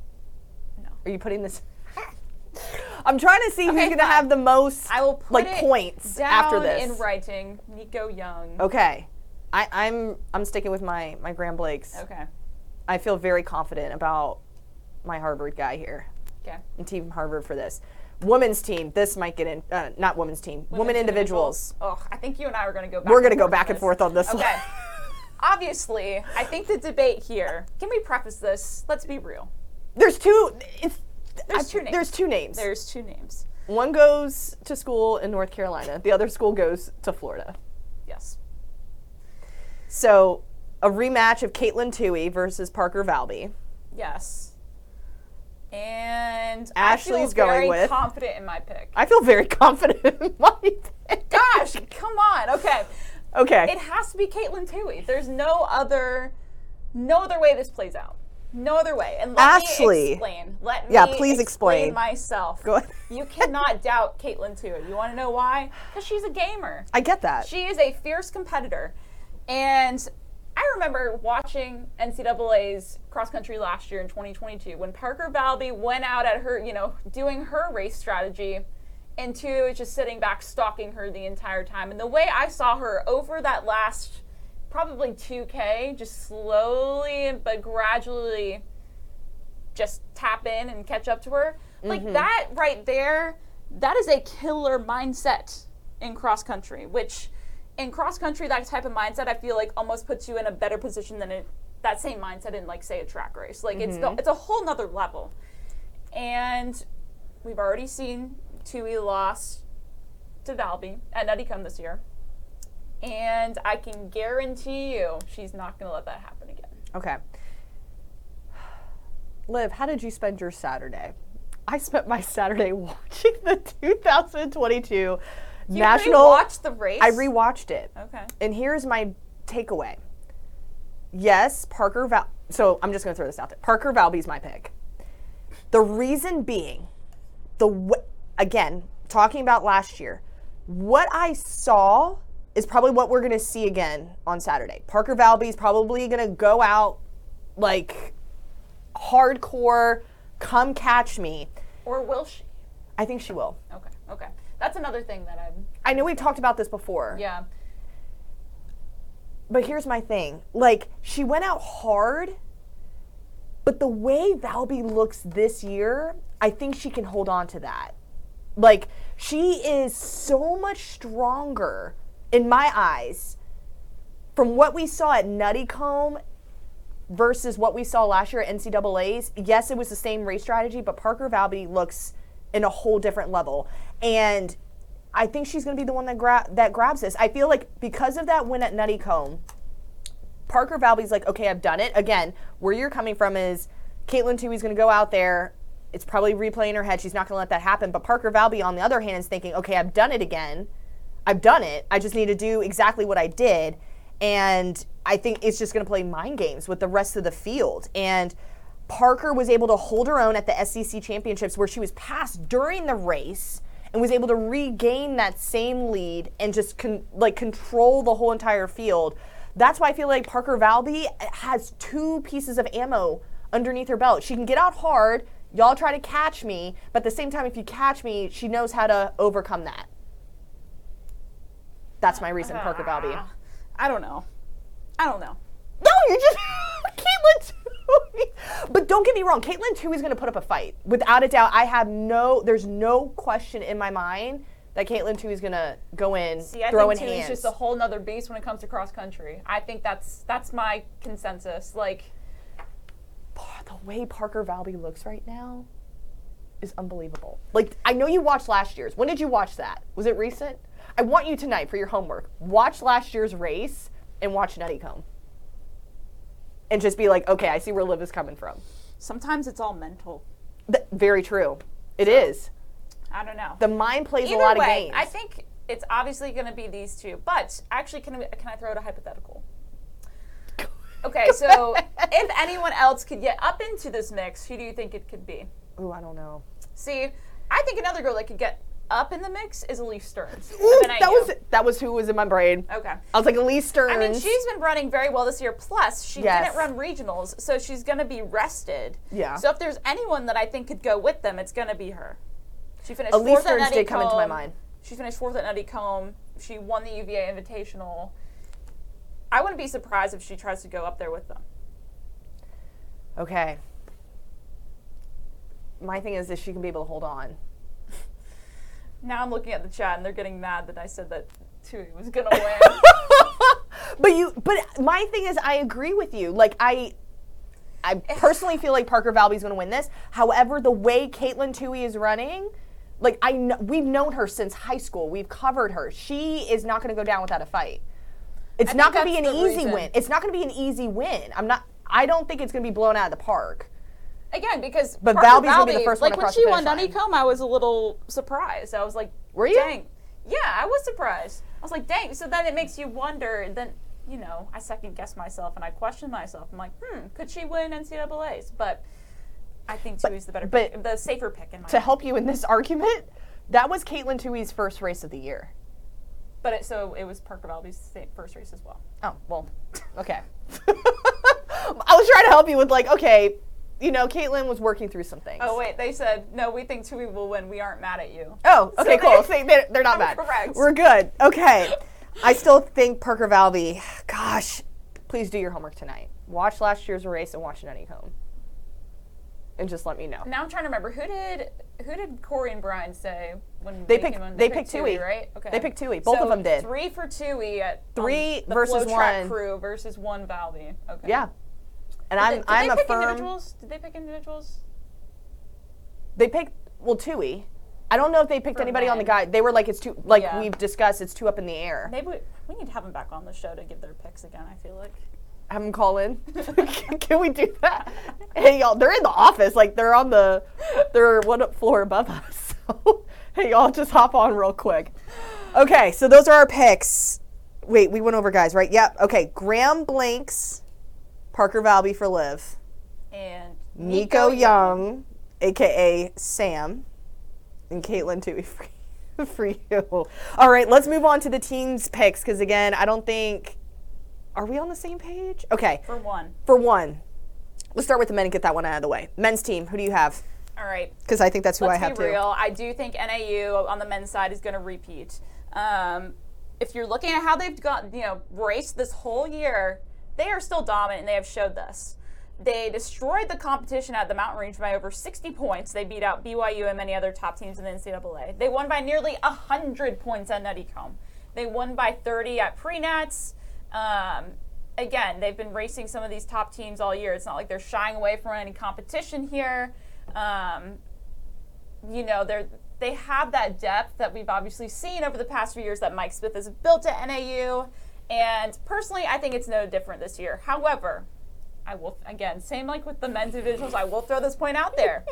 No. Are you putting this? I'm trying to see okay, who's going to have the most I will put like it points down after this. In writing, Nico Young. Okay, I, I'm I'm sticking with my my Graham Blanks. Okay, I feel very confident about my Harvard guy here. Okay, and Team Harvard for this women's team. This might get in. Uh, not women's team. Women's women individuals. Oh, I think you and I are going to go. Back we're going to go back and forth on this. Okay. One. Obviously, I think the debate here. Can we preface this? Let's be real. There's two. It's, There's two, I, there's two names. There's two names. One goes to school in North Carolina. The other school goes to Florida. Yes. So, a rematch of Caitlyn Tuohy versus Parker Valby. Yes. And Ashley's going with. I feel very confident in my pick. I feel very confident in my pick. Gosh, come on. Okay. Okay. It has to be Caitlyn Tuohy. There's no other, no other way this plays out. No other way. And let Ashley. me explain. Let me yeah, please explain, explain myself. Go ahead. You cannot doubt Caitlyn Tuohy. You want to know why? Because she's a gamer. I get that. She is a fierce competitor. And I remember watching N C double A's cross country last year in twenty twenty-two when Parker Valby went out at her, you know, doing her race strategy, and Tuohy is just sitting back stalking her the entire time. And the way I saw her over that last probably two K, just slowly but gradually just tap in and catch up to her. Mm-hmm. Like that right there, that is a killer mindset in cross country, which in cross country, that type of mindset, I feel like almost puts you in a better position than it, that same mindset in like say a track race. Like mm-hmm. it's, the, it's a whole nother level. And we've already seen Tuohy lost to Valby at Nuttycombe this year. And I can guarantee you she's not going to let that happen again. Okay. Liv, how did you spend your Saturday? I spent my Saturday watching the two thousand twenty-two you National. You rewatched the race? I rewatched it. Okay. And here's my takeaway. Yes, Parker Val. So I'm just going to throw this out there. Parker Valby's my pick. The reason being, the w- again, talking about last year, what I saw is probably what we're going to see again on Saturday. Parker Valby's probably going to go out like hardcore. Come catch me. Or will she? I think she will. Okay, okay. That's another thing that I'm... I know we've talked about this before. Yeah. But here's my thing. Like, she went out hard, but the way Valby looks this year, I think she can hold on to that. Like, she is so much stronger, in my eyes, from what we saw at Nuttycombe versus what we saw last year at N C double A's. Yes, it was the same race strategy, but Parker Valby looks in a whole different level. And I think she's going to be the one that gra- that grabs this. I feel like because of that win at Nuttycombe, Parker Valby's like, okay, I've done it. Again, where you're coming from is Caitlyn Tuohy's going to go out there. It's probably replaying her head. She's not going to let that happen. But Parker Valby, on the other hand, is thinking, okay, I've done it again. I've done it. I just need to do exactly what I did. And I think it's just going to play mind games with the rest of the field. And Parker was able to hold her own at the S E C Championships, where she was passed during the race and was able to regain that same lead and just con- like control the whole entire field. That's why I feel like Parker Valby has two pieces of ammo underneath her belt. She can get out hard, y'all try to catch me, but at the same time, if you catch me, she knows how to overcome that. That's my reason, Parker Valby. I don't know. I don't know. No, you just Caitlyn Tuohy. But don't get me wrong, Caitlyn Tuohy's going to put up a fight. Without a doubt, I have no, there's no question in my mind that Caitlyn Tuohy's going to go in, See, I throw think in Tuohy's hands. Just a whole nother beast when it comes to cross country. I think that's that's my consensus. Like, the way Parker Valby looks right now is unbelievable. Like, I know you watched last year's. When did you watch that? Was it recent? I want you tonight for your homework. Watch last year's race and watch Nuttycombe. And just be like, okay, I see where Liv is coming from. Sometimes it's all mental. Th- very true. It so, is. I don't know. The mind plays Either a lot way, of games. I think it's obviously going to be these two. But actually, can, can I throw out a hypothetical? Okay, so if anyone else could get up into this mix, who do you think it could be? Ooh, I don't know. See, I think another girl that could get up in the mix is Elise Stearns. Ooh, that was that was who was in my brain. Okay. I was like, Elise Stearns. I mean, she's been running very well this year. Plus, she yes. didn't run regionals, so she's going to be rested. Yeah. So if there's anyone that I think could go with them, it's going to be her. She finished Elise fourth Stearns at Nuttycombe. Did come into my mind. She finished fourth at Nuttycombe. She won the U V A Invitational. I wouldn't be surprised if she tries to go up there with them. Okay. My thing is that she can be able to hold on. Now I'm looking at the chat and they're getting mad that I said that Tuohy was gonna win. But you, but my thing is, I agree with you. Like I, I personally feel like Parker Valby's gonna win this. However, the way Caitlyn Tuohy is running, like I, kn- we've known her since high school. We've covered her. She is not gonna go down without a fight. It's I not gonna be an easy reason. win. It's not gonna be an easy win. I'm not. I don't think it's gonna be blown out of the park. Again, because but Valby's Valby, gonna be the first like one across the finish line. Like when she won Nuttycombe, I was a little surprised. I was like, "Were you?" Dang, yeah, I was surprised. I was like, "Dang!" So then it makes you wonder. And then you know, I second guess myself and I question myself. I'm like, "Hmm, could she win N C double A's?" But I think Tuohy's the better, but pick, the safer pick in my to mind. Help you in this argument. That was Caitlyn Tuohy's first race of the year. But it, so it was Parker Valby's first race as well. Oh well, okay. I was trying to help you with like, okay. You know, Caitlyn was working through some things. Oh, wait. They said, no, we think Tuohy will win. We aren't mad at you. Oh, okay, so cool. They, so they're, they're not mad. Correct. We're good. Okay. I still think Parker Valby. Gosh. Please do your homework tonight. Watch last year's race and watch Nuttycombe. And just let me know. Now I'm trying to remember. Who did who did Corey and Brian say when they, they picked, came on? They, they picked, picked Tuohy, right? Okay. They picked Tuohy. Both so of them did. Three for Tuohy at three um, the versus flow track one crew versus one Valby. Okay. Yeah. And did I'm, they, did I'm they pick a firm. Individuals? Did they pick individuals? They picked well Tuohy. I don't know if they picked For anybody mine. on the guy. They were like it's too like yeah. we've discussed. It's too up in the air. Maybe we, we need to have them back on the show to give their picks again. I feel like have them call in? Can we do that? Hey, y'all, they're in the office. Like, they're on the, they're one floor above us. So, hey, y'all, just hop on real quick. Okay, so those are our picks. Wait, we went over guys, right? Yep. Okay, Graham Blanks, Parker Valby for Liv. And Nico, Nico Young, Young, a k a. Sam, and Caitlyn Tuohy for, for you. All right, let's move on to the teams' picks because, again, I don't think – are we on the same page? Okay. For one. For one. Let's start with the men and get that one out of the way. Men's team, who do you have? All right. Because I think that's who let's I have, too. Let's be real. I do think N A U on the men's side is going to repeat. Um, if you're looking at how they've got, you know, raced this whole year, they are still dominant, and they have showed this. They destroyed the competition at the Mountain Regional by over sixty points. They beat out B Y U and many other top teams in the N C double A. They won by nearly one hundred points at Nuttycombe. They won by thirty at pre-nats. Um, again, they've been racing some of these top teams all year. It's not like they're shying away from any competition here. Um, you know, they're, they have that depth that we've obviously seen over the past few years that Mike Smith has built at N A U. And personally, I think it's no different this year. However, I will, again, same like with the men's individuals, I will throw this point out there.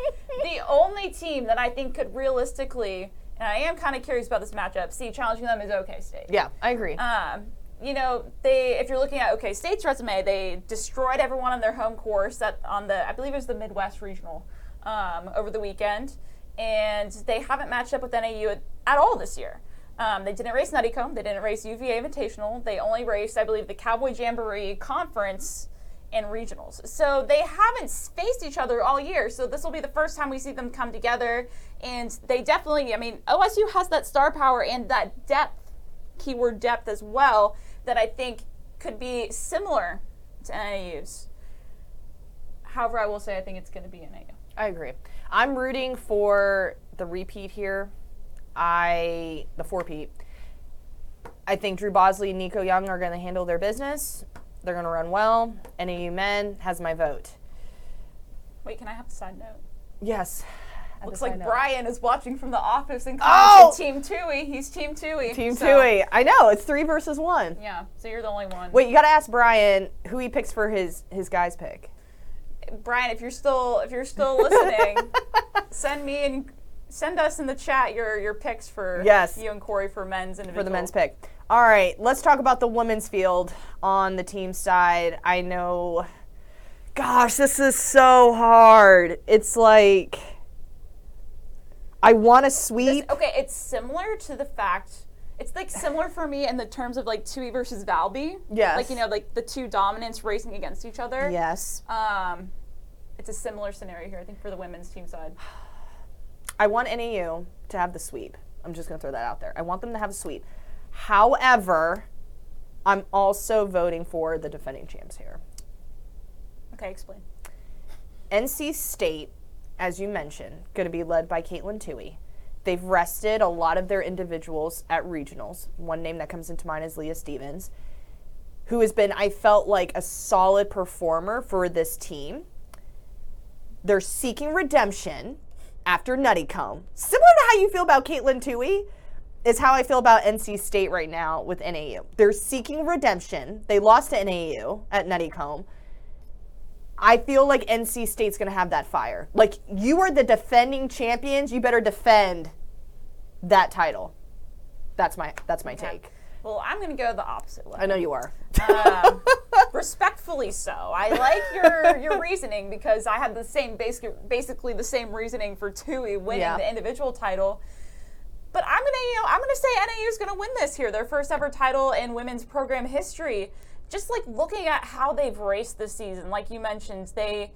The only team that I think could realistically, and I am kind of curious about this matchup, see challenging them is OK State. Yeah, I agree. Um, you know, they if you're looking at OK State's resume, they destroyed everyone on their home course at, on the, I believe it was the Midwest Regional um, over the weekend. And they haven't matched up with N A U at, at all this year. Um, they didn't race Nuttycombe. They didn't race U V A Invitational. They only raced, I believe, the Cowboy Jamboree Conference and regionals. So they haven't faced each other all year, so this will be the first time we see them come together. And they definitely, I mean, O S U has that star power and that depth, keyword depth as well, that I think could be similar to N A U's. However, I will say I think it's going to be N A U. I agree. I'm rooting for the repeat here. I, the four-peat. I think Drew Bosley and Nico Young are going to handle their business. They're going to run well. N A U men has my vote. Wait, can I have a side note? Yes. Looks like Brian is watching from the office and calling oh! Team Tuohy. He's Team Tuohy. Team so. Tuohy. I know. It's three versus one. Yeah, so you're the only one. Wait, you got to ask Brian who he picks for his, his guy's pick. Brian, if you're still if you're still listening, send me and send us in the chat your, your picks for yes. you and Corey for men's individual. For the men's pick. All right, let's talk about the women's field on the team side. I know, gosh, this is so hard. It's like, I want to sweep. This, okay, it's similar to the fact, it's like similar for me in the terms of like Tuohy versus Valby. Yes. Like, you know, like the two dominants racing against each other. Yes. Um, it's a similar scenario here, I think, for the women's team side. I want N A U to have the sweep. I'm just going to throw that out there. I want them to have a sweep. However, I'm also voting for the defending champs here. Okay, explain. N C State, as you mentioned, going to be led by Caitlyn Tuohy. They've rested a lot of their individuals at regionals. One name that comes into mind is Leah Stevens, who has been, I felt like, a solid performer for this team. They're seeking redemption after Nuttycombe. Similar to how you feel about Caitlyn Tuohy is how I feel about N C State right now with N A U. They're seeking redemption. They lost to N A U at Nuttycombe. I feel like N C State's going to have that fire. Like, you are the defending champions. You better defend that title. That's my that's my okay. take. Well, I'm going to go the opposite way. I know you are. Um, respectfully so. I like your your reasoning because I had the same, basic, basically the same reasoning for Tuohy winning yeah. the individual title. But I'm gonna, you know, I'm gonna say N A U is gonna win this here, their first ever title in women's program history. Just like looking at how they've raced this season, like you mentioned, they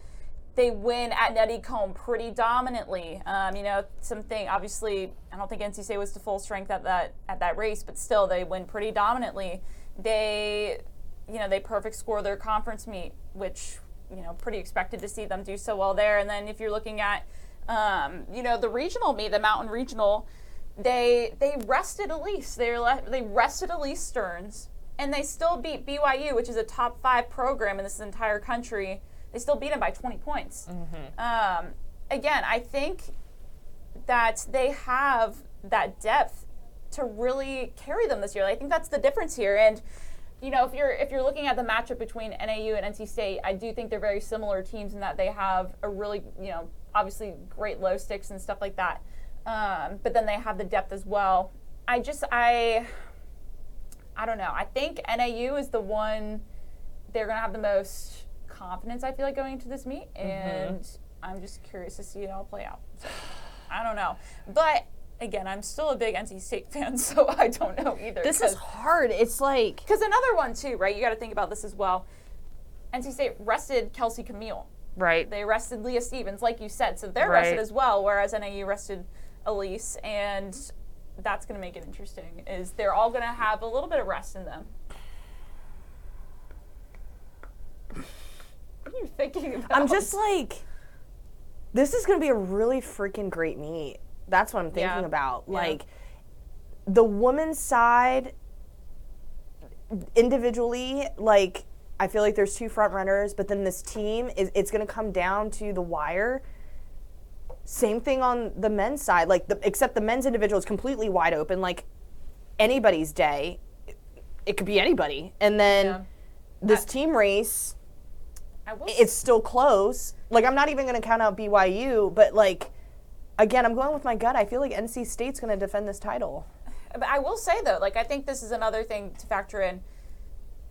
they win at Nuttycombe pretty dominantly. Um, you know, something obviously, I don't think N C State was to full strength at that at that race, but still they win pretty dominantly. They, you know, they perfect score their conference meet, which you know, pretty expected to see them do so well there. And then if you're looking at, um, you know, the regional meet, the Mountain Regional. They they rested Elise. They le- they rested Elise Stearns, and they still beat B Y U, which is a top five program in this entire country. They still beat them by twenty points. Mm-hmm. Um, again, I think that they have that depth to really carry them this year. I think that's the difference here. And you know, if you're if you're looking at the matchup between N A U and N C State, I do think they're very similar teams in that they have a really, you know, obviously great low sticks and stuff like that. Um, but then they have the depth as well. I just, I, I don't know. I think N A U is the one, they're going to have the most confidence, I feel like, going into this meet. And mm-hmm. I'm just curious to see it all play out. So, I don't know. But, again, I'm still a big N C State fan, so I don't know either. This is hard. It's like... Because another one, too, right? You got to think about this as well. N C State rested Kelsey Camille. Right. They rested Leah Stevens, like you said. So they're right. rested as well, whereas N A U rested Elise. And that's going to make it interesting, is they're all going to have a little bit of rest in them. What are you thinking about? I'm just like, this is going to be a really freaking great meet. That's what I'm thinking yeah. about. Yeah. Like, the women's side, individually, like, I feel like there's two front runners, but then this team, is it's going to come down to the wire. Same thing on the men's side, like the, except the men's individual is completely wide open, like anybody's day. It, it could be anybody. And then yeah. this I, team race, I will it's still close. Like, I'm not even going to count out B Y U, but, like, again, I'm going with my gut. I feel like N C State's going to defend this title. But I will say, though, like, I think this is another thing to factor in.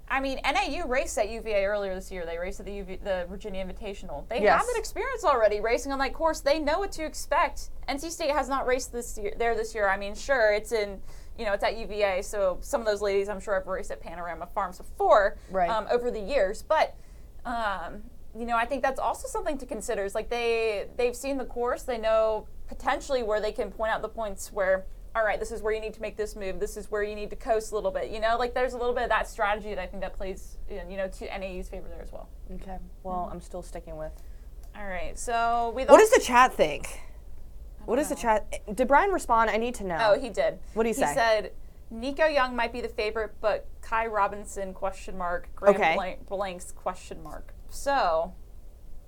I mean, N A U raced at U V A earlier this year. They raced at the U V, the Virginia Invitational. They yes. have an experience already racing on that course. They know what to expect. N C State has not raced this year, there this year. I mean, sure, it's in, you know, it's at U V A, so some of those ladies I'm sure have raced at Panorama Farms before right. um, over the years. But, um, you know, I think that's also something to consider. It's like they, they've seen the course. They know potentially where they can point out the points where, all right, this is where you need to make this move. This is where you need to coast a little bit. You know, like there's a little bit of that strategy that I think that plays, in, you know, to N A U's favor there as well. Okay. Well, mm-hmm. I'm still sticking with. All right. So we. What does the chat think? What does the chat? Did Brian respond? I need to know. Oh, he did. What did he say? He said Nico Young might be the favorite, but Kai Robinson question mark. Graham okay. Blank, blanks question mark. So.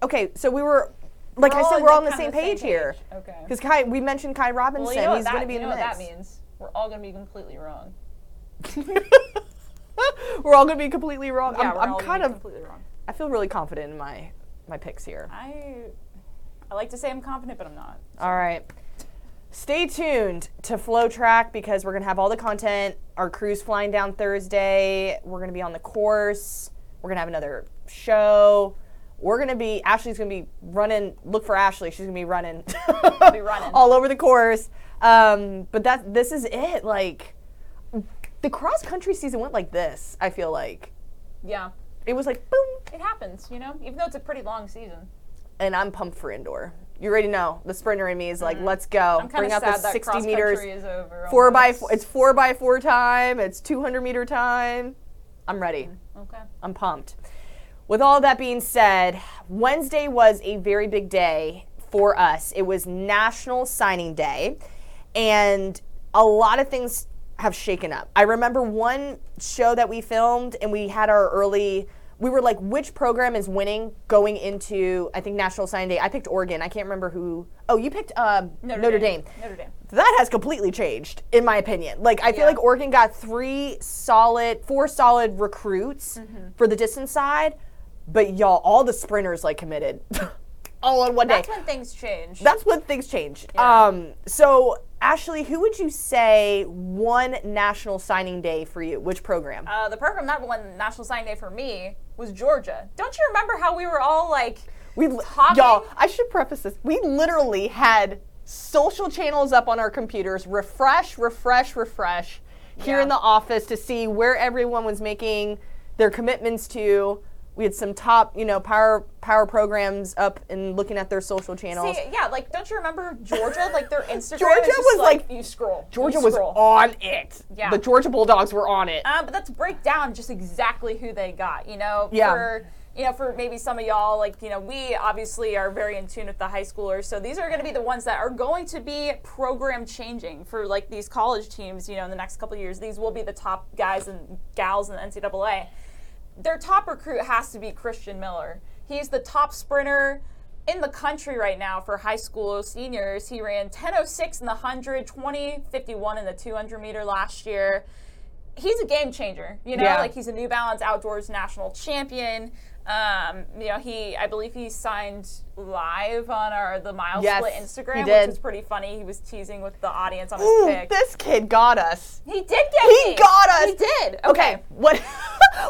Okay. So we were. Like we're I said, we're all on the same page, same page here. Okay. Because Kai, we mentioned Kai Robinson. Well, you know he's going to be you in know the mix. What that means? We're all going to be completely wrong. We're all going to be completely wrong. Yeah, I'm, we're I'm all kind be of. Completely wrong. I feel really confident in my my picks here. I I like to say I'm confident, but I'm not. So. All right. Stay tuned to Flow Track because we're going to have all the content. Our crew's flying down Thursday. We're going to be on the course. We're going to have another show. We're going to be, Ashley's going to be running, look for Ashley. She's going to be running, be running. all over the course. Um, but that this is it. Like, the cross-country season went like this, I feel like. Yeah. It was like, boom. It happens, you know, even though it's a pretty long season. And I'm pumped for indoor. You already know. The sprinter in me is like, mm-hmm. let's go. I'm Bring out the sixty meters. Is over four by four, it's four by four time. It's two hundred meter time. I'm ready. Okay. I'm pumped. With all that being said, Wednesday was a very big day for us. It was National Signing Day, and a lot of things have shaken up. I remember one show that we filmed, and we had our early, we were like, which program is winning going into, I think, National Signing Day? I picked Oregon. I can't remember who. Oh, you picked um, Notre, Notre Dame. Dame. Notre Dame. That has completely changed, in my opinion. Like, I feel yeah. like Oregon got three solid, four solid recruits mm-hmm. for the distance side. But, y'all, all the sprinters, like, committed all on one That's day. That's when things change. That's when things change. Yeah. Um, so, Ashley, who would you say won National Signing Day for you? Which program? Uh, the program that won National Signing Day for me was Georgia. Don't you remember how we were all, like, we talking? Y'all, I should preface this. We literally had social channels up on our computers. Refresh, refresh, refresh here yeah. in the office to see where everyone was making their commitments to. We had some top, you know, power power programs up and looking at their social channels. See, yeah, like, don't you remember Georgia? Like, their Instagram Georgia is just was like, like, you scroll. Georgia you scroll. was on it. Yeah. The Georgia Bulldogs were on it. Uh, but let's break down just exactly who they got, you know? Yeah. For, you know, for maybe some of y'all, like, you know, we obviously are very in tune with the high schoolers, so these are going to be the ones that are going to be program changing for, like, these college teams, you know, in the next couple of years. These will be the top guys and gals in the N C double A. Their top recruit has to be Christian Miller. He's the top sprinter in the country right now for high school seniors. He ran ten oh six in the one hundred, twenty fifty-one in the two hundred meter last year. he's a game changer, you know, yeah. like he's a New Balance Outdoors national champion. Um, you know, he, I believe he signed live on our, the Mile yes, Split Instagram, which was pretty funny. He was teasing with the audience on his Ooh, pick. This kid got us. He did get He me. got us. He did. Okay. okay. What,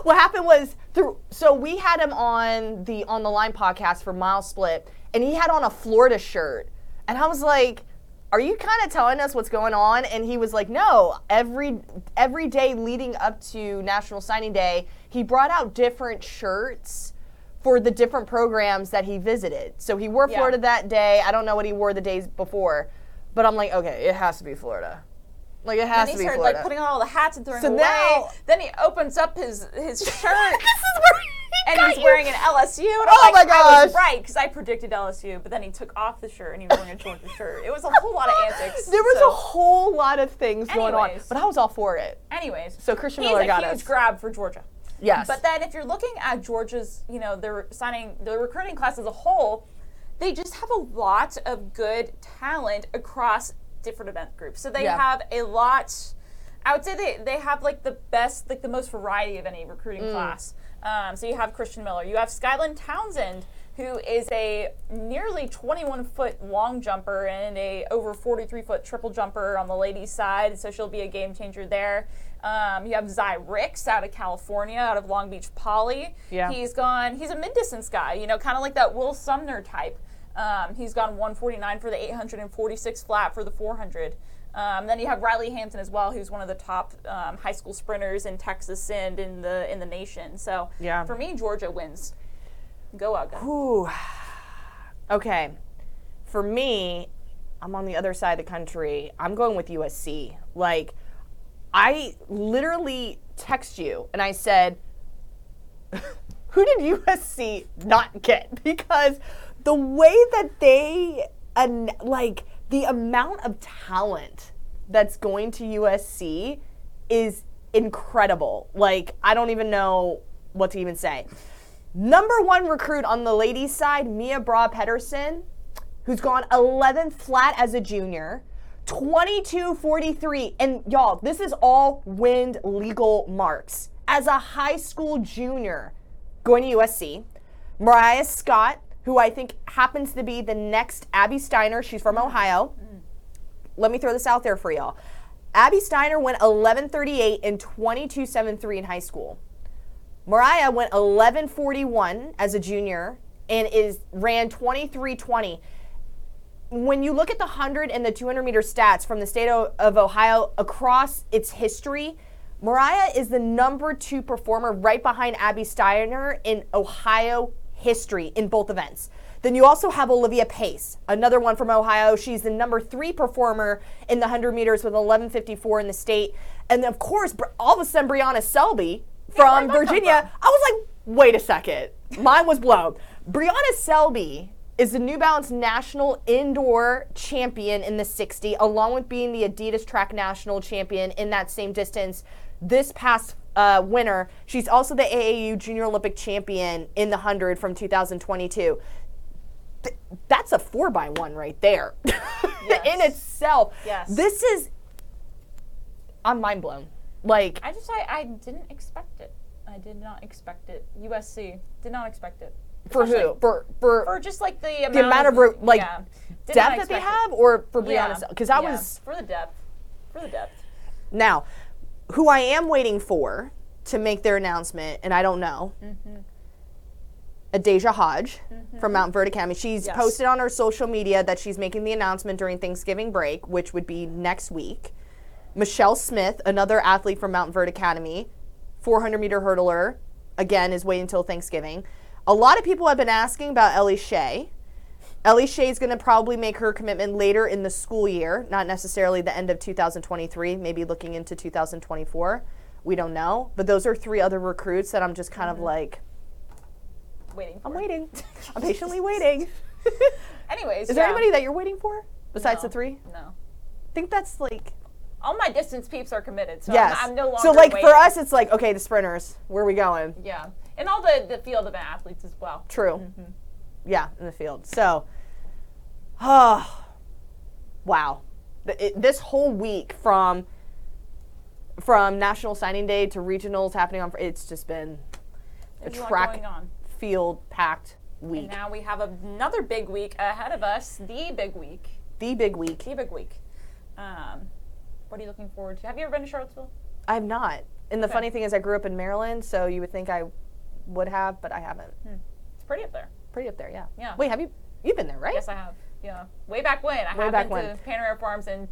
what happened was through, so we had him on the, on the Line podcast for Mile Split, and he had on a Florida shirt. And I was like, are you kind of telling us what's going on? And he was like, no, every every day leading up to National Signing Day, he brought out different shirts for the different programs that he visited. So he wore yeah. Florida that day. I don't know what he wore the days before. But I'm like, okay, it has to be Florida. Like, it has to be Florida. Then he started, like, putting on all the hats and throwing so them away. Now, then he opens up his, his shirt. this is where he and he's you. wearing an L S U. And I'm oh, like, my gosh. I was right, because I predicted L S U. But then he took off the shirt, and he was wearing a Georgia shirt. It was a whole lot of antics. There was so. a whole lot of things Anyways. going on. But I was all for it. Anyways. So Christian Miller got us. He's a huge grab for Georgia. Yes. But then if you're looking at Georgia's, you know, their signing, their recruiting class as a whole, they just have a lot of good talent across different event groups. So they yeah. have a lot, I would say they, they have like the best, like the most variety of any recruiting mm. class. Um, so you have Christian Miller. You have Skylin Townsend, who is a nearly twenty-one foot long jumper and a over forty-three foot triple jumper on the ladies' side. So she'll be a game changer there. Um, you have Zy Ricks out of California, out of Long Beach Poly. Yeah. He's gone, he's a mid-distance guy, you know, kind of like that Will Sumner type. Um, he's gone one forty-nine for the eight hundred and forty-six flat for the four hundred. Um, then you have Riley Hampton as well, who's one of the top um, high school sprinters in Texas and in the in the nation. So yeah. for me, Georgia wins. Go out, guys. Okay. For me, I'm on the other side of the country. I'm going with U S C. Like, I literally text you and I said, who did U S C not get? Because the way that they, an- like, the amount of talent that's going to U S C is incredible. Like, I don't even know what to even say. Number one recruit on the ladies' side, Mia Braugh-Pedersen, who's gone eleventh flat as a junior, twenty-two forty-three. And, y'all, this is all wind legal marks. As a high school junior going to U S C, Mariah Scott, who I think happens to be the next Abby Steiner. She's from Ohio. Mm. Let me throw this out there for y'all. Abby Steiner went eleven thirty-eight and twenty-two seventy-three in high school. Mariah went eleven forty-one as a junior and is ran twenty-three twenty. When you look at the one hundred and the two hundred meter stats from the state of Ohio across its history, Mariah is the number two performer right behind Abby Steiner in Ohio history in both events. Then you also have Olivia Pace, another one from Ohio. She's the number three performer in the one hundred meters with eleven fifty-four in the state. And of course, all of a sudden, Brianna Selby from yeah, Virginia. From? I was like, wait a second. Mine was blown. Brianna Selby is the New Balance National Indoor Champion in the sixty, along with being the Adidas Track National Champion in that same distance this past Uh, winner. She's also the A A U Junior Olympic Champion in the one hundred from two thousand twenty-two. Th- that's a four by one right there. Yes. In itself. Yes. This is, I'm mind blown. Like, I just, I, I didn't expect it. I did not expect it. U S C, did not expect it. For Especially who? For, for for just like the amount, the amount of, of like yeah. depth that they have, it. Or for Brianna? Because yeah. I yeah. was. For the depth. For the depth. Now, who I am waiting for to make their announcement, and I don't know, mm-hmm. Adasia Hodge mm-hmm. from Mount Verde Academy. She's yes. posted on her social media that she's making the announcement during Thanksgiving break, which would be next week. Michelle Smith, another athlete from Mount Verde Academy, four hundred meter hurdler, again, is waiting until Thanksgiving. A lot of people have been asking about Ellie Shea. Ellie Shea is going to probably make her commitment later in the school year, not necessarily the end of two thousand twenty-three, maybe looking into two thousand twenty-four. We don't know. But those are three other recruits that I'm just kind mm-hmm. of like, waiting. For. I'm waiting. I'm patiently waiting. Anyways. Is yeah. there anybody that you're waiting for besides no, the three? No. I think that's like. All my distance peeps are committed, so yes. I'm, I'm no longer So, like, waiting. For us, it's like, okay, the sprinters, where are we going? Yeah. And all the, the field event athletes as well. True. Mm-hmm. Yeah, in the field. So, oh, wow. It, this whole week from from National Signing Day to regionals happening on, it's just been There's a track field packed week. And now we have another big week ahead of us. The big week. The big week. The big week. Um, what are you looking forward to? Have you ever been to Charlottesville? I have not. And the okay. funny thing is, I grew up in Maryland, so you would think I would have, but I haven't. Hmm. It's pretty up there. Pretty up there, yeah. Yeah. Wait, have you? You've been there, right? Yes, I have. Yeah. Way back when. I Way back when. I went to Panorama Farms in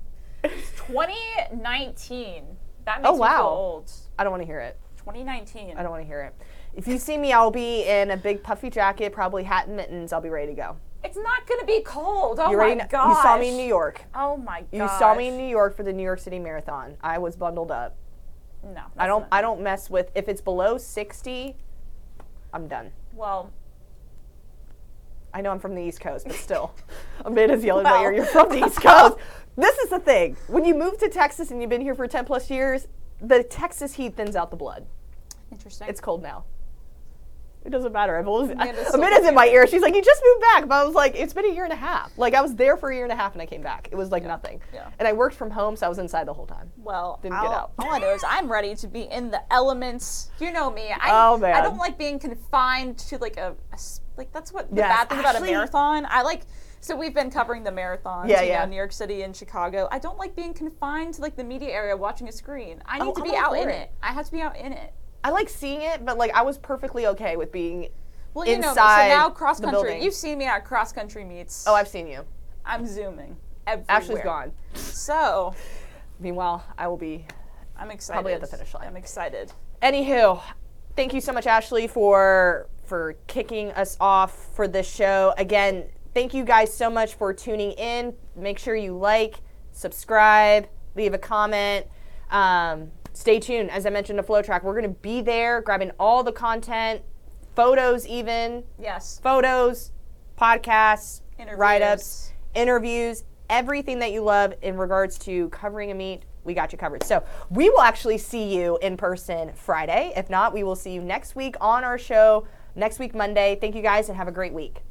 twenty nineteen. That makes oh, wow. me feel old. I don't want to hear it. twenty nineteen. I don't want to hear it. If you see me, I'll be in a big puffy jacket, probably hat and mittens. I'll be ready to go. It's not going to be cold. Oh, my gosh. You saw me in New York. Oh, my gosh. You saw me in New York for the New York City Marathon. I was bundled up. No. I don't, I don't mess with, if it's below sixty, I'm done. Well. I know I'm from the East Coast, but still. Amanda's yelling well. At my ear, you're from the East Coast. This is the thing. When you move to Texas and you've been here for ten plus years, the Texas heat thins out the blood. Interesting. It's cold now. It doesn't matter. I've always, Amanda's, I, Amanda's so in my ear. She's like, you just moved back. But I was like, it's been a year and a half. Like, I was there for a year and a half, and I came back. It was like yeah. nothing. Yeah. And I worked from home, so I was inside the whole time. Well, didn't I'll, get out. All I know is I'm ready to be in the elements. You know me. I, oh, man. I don't like being confined to, like, a, a like, that's what the yes, bad thing actually, about a marathon. I like, so we've been covering the marathons, yeah, you yeah. know, New York City and Chicago. I don't like being confined to, like, the media area watching a screen. I need oh, to be out in it. it. I have to be out in it. I like seeing it, but like I was perfectly okay with being well, you inside. Know, so now cross country. You've seen me at cross country meets. Oh, I've seen you. I'm zooming everywhere. Ashley's gone. So, meanwhile, I will be. I'm excited. Probably at the finish line. I'm excited. Anywho, thank you so much, Ashley, for for kicking us off for this show. Again, thank you guys so much for tuning in. Make sure you like, subscribe, leave a comment. Um, Stay tuned. As I mentioned, a flow track. We're going to be there grabbing all the content, photos even. Yes. Photos, podcasts, interviews. Write-ups, interviews, everything that you love in regards to covering a meet. We got you covered. So we will actually see you in person Friday. If not, we will see you next week on our show, next week Monday. Thank you guys and have a great week.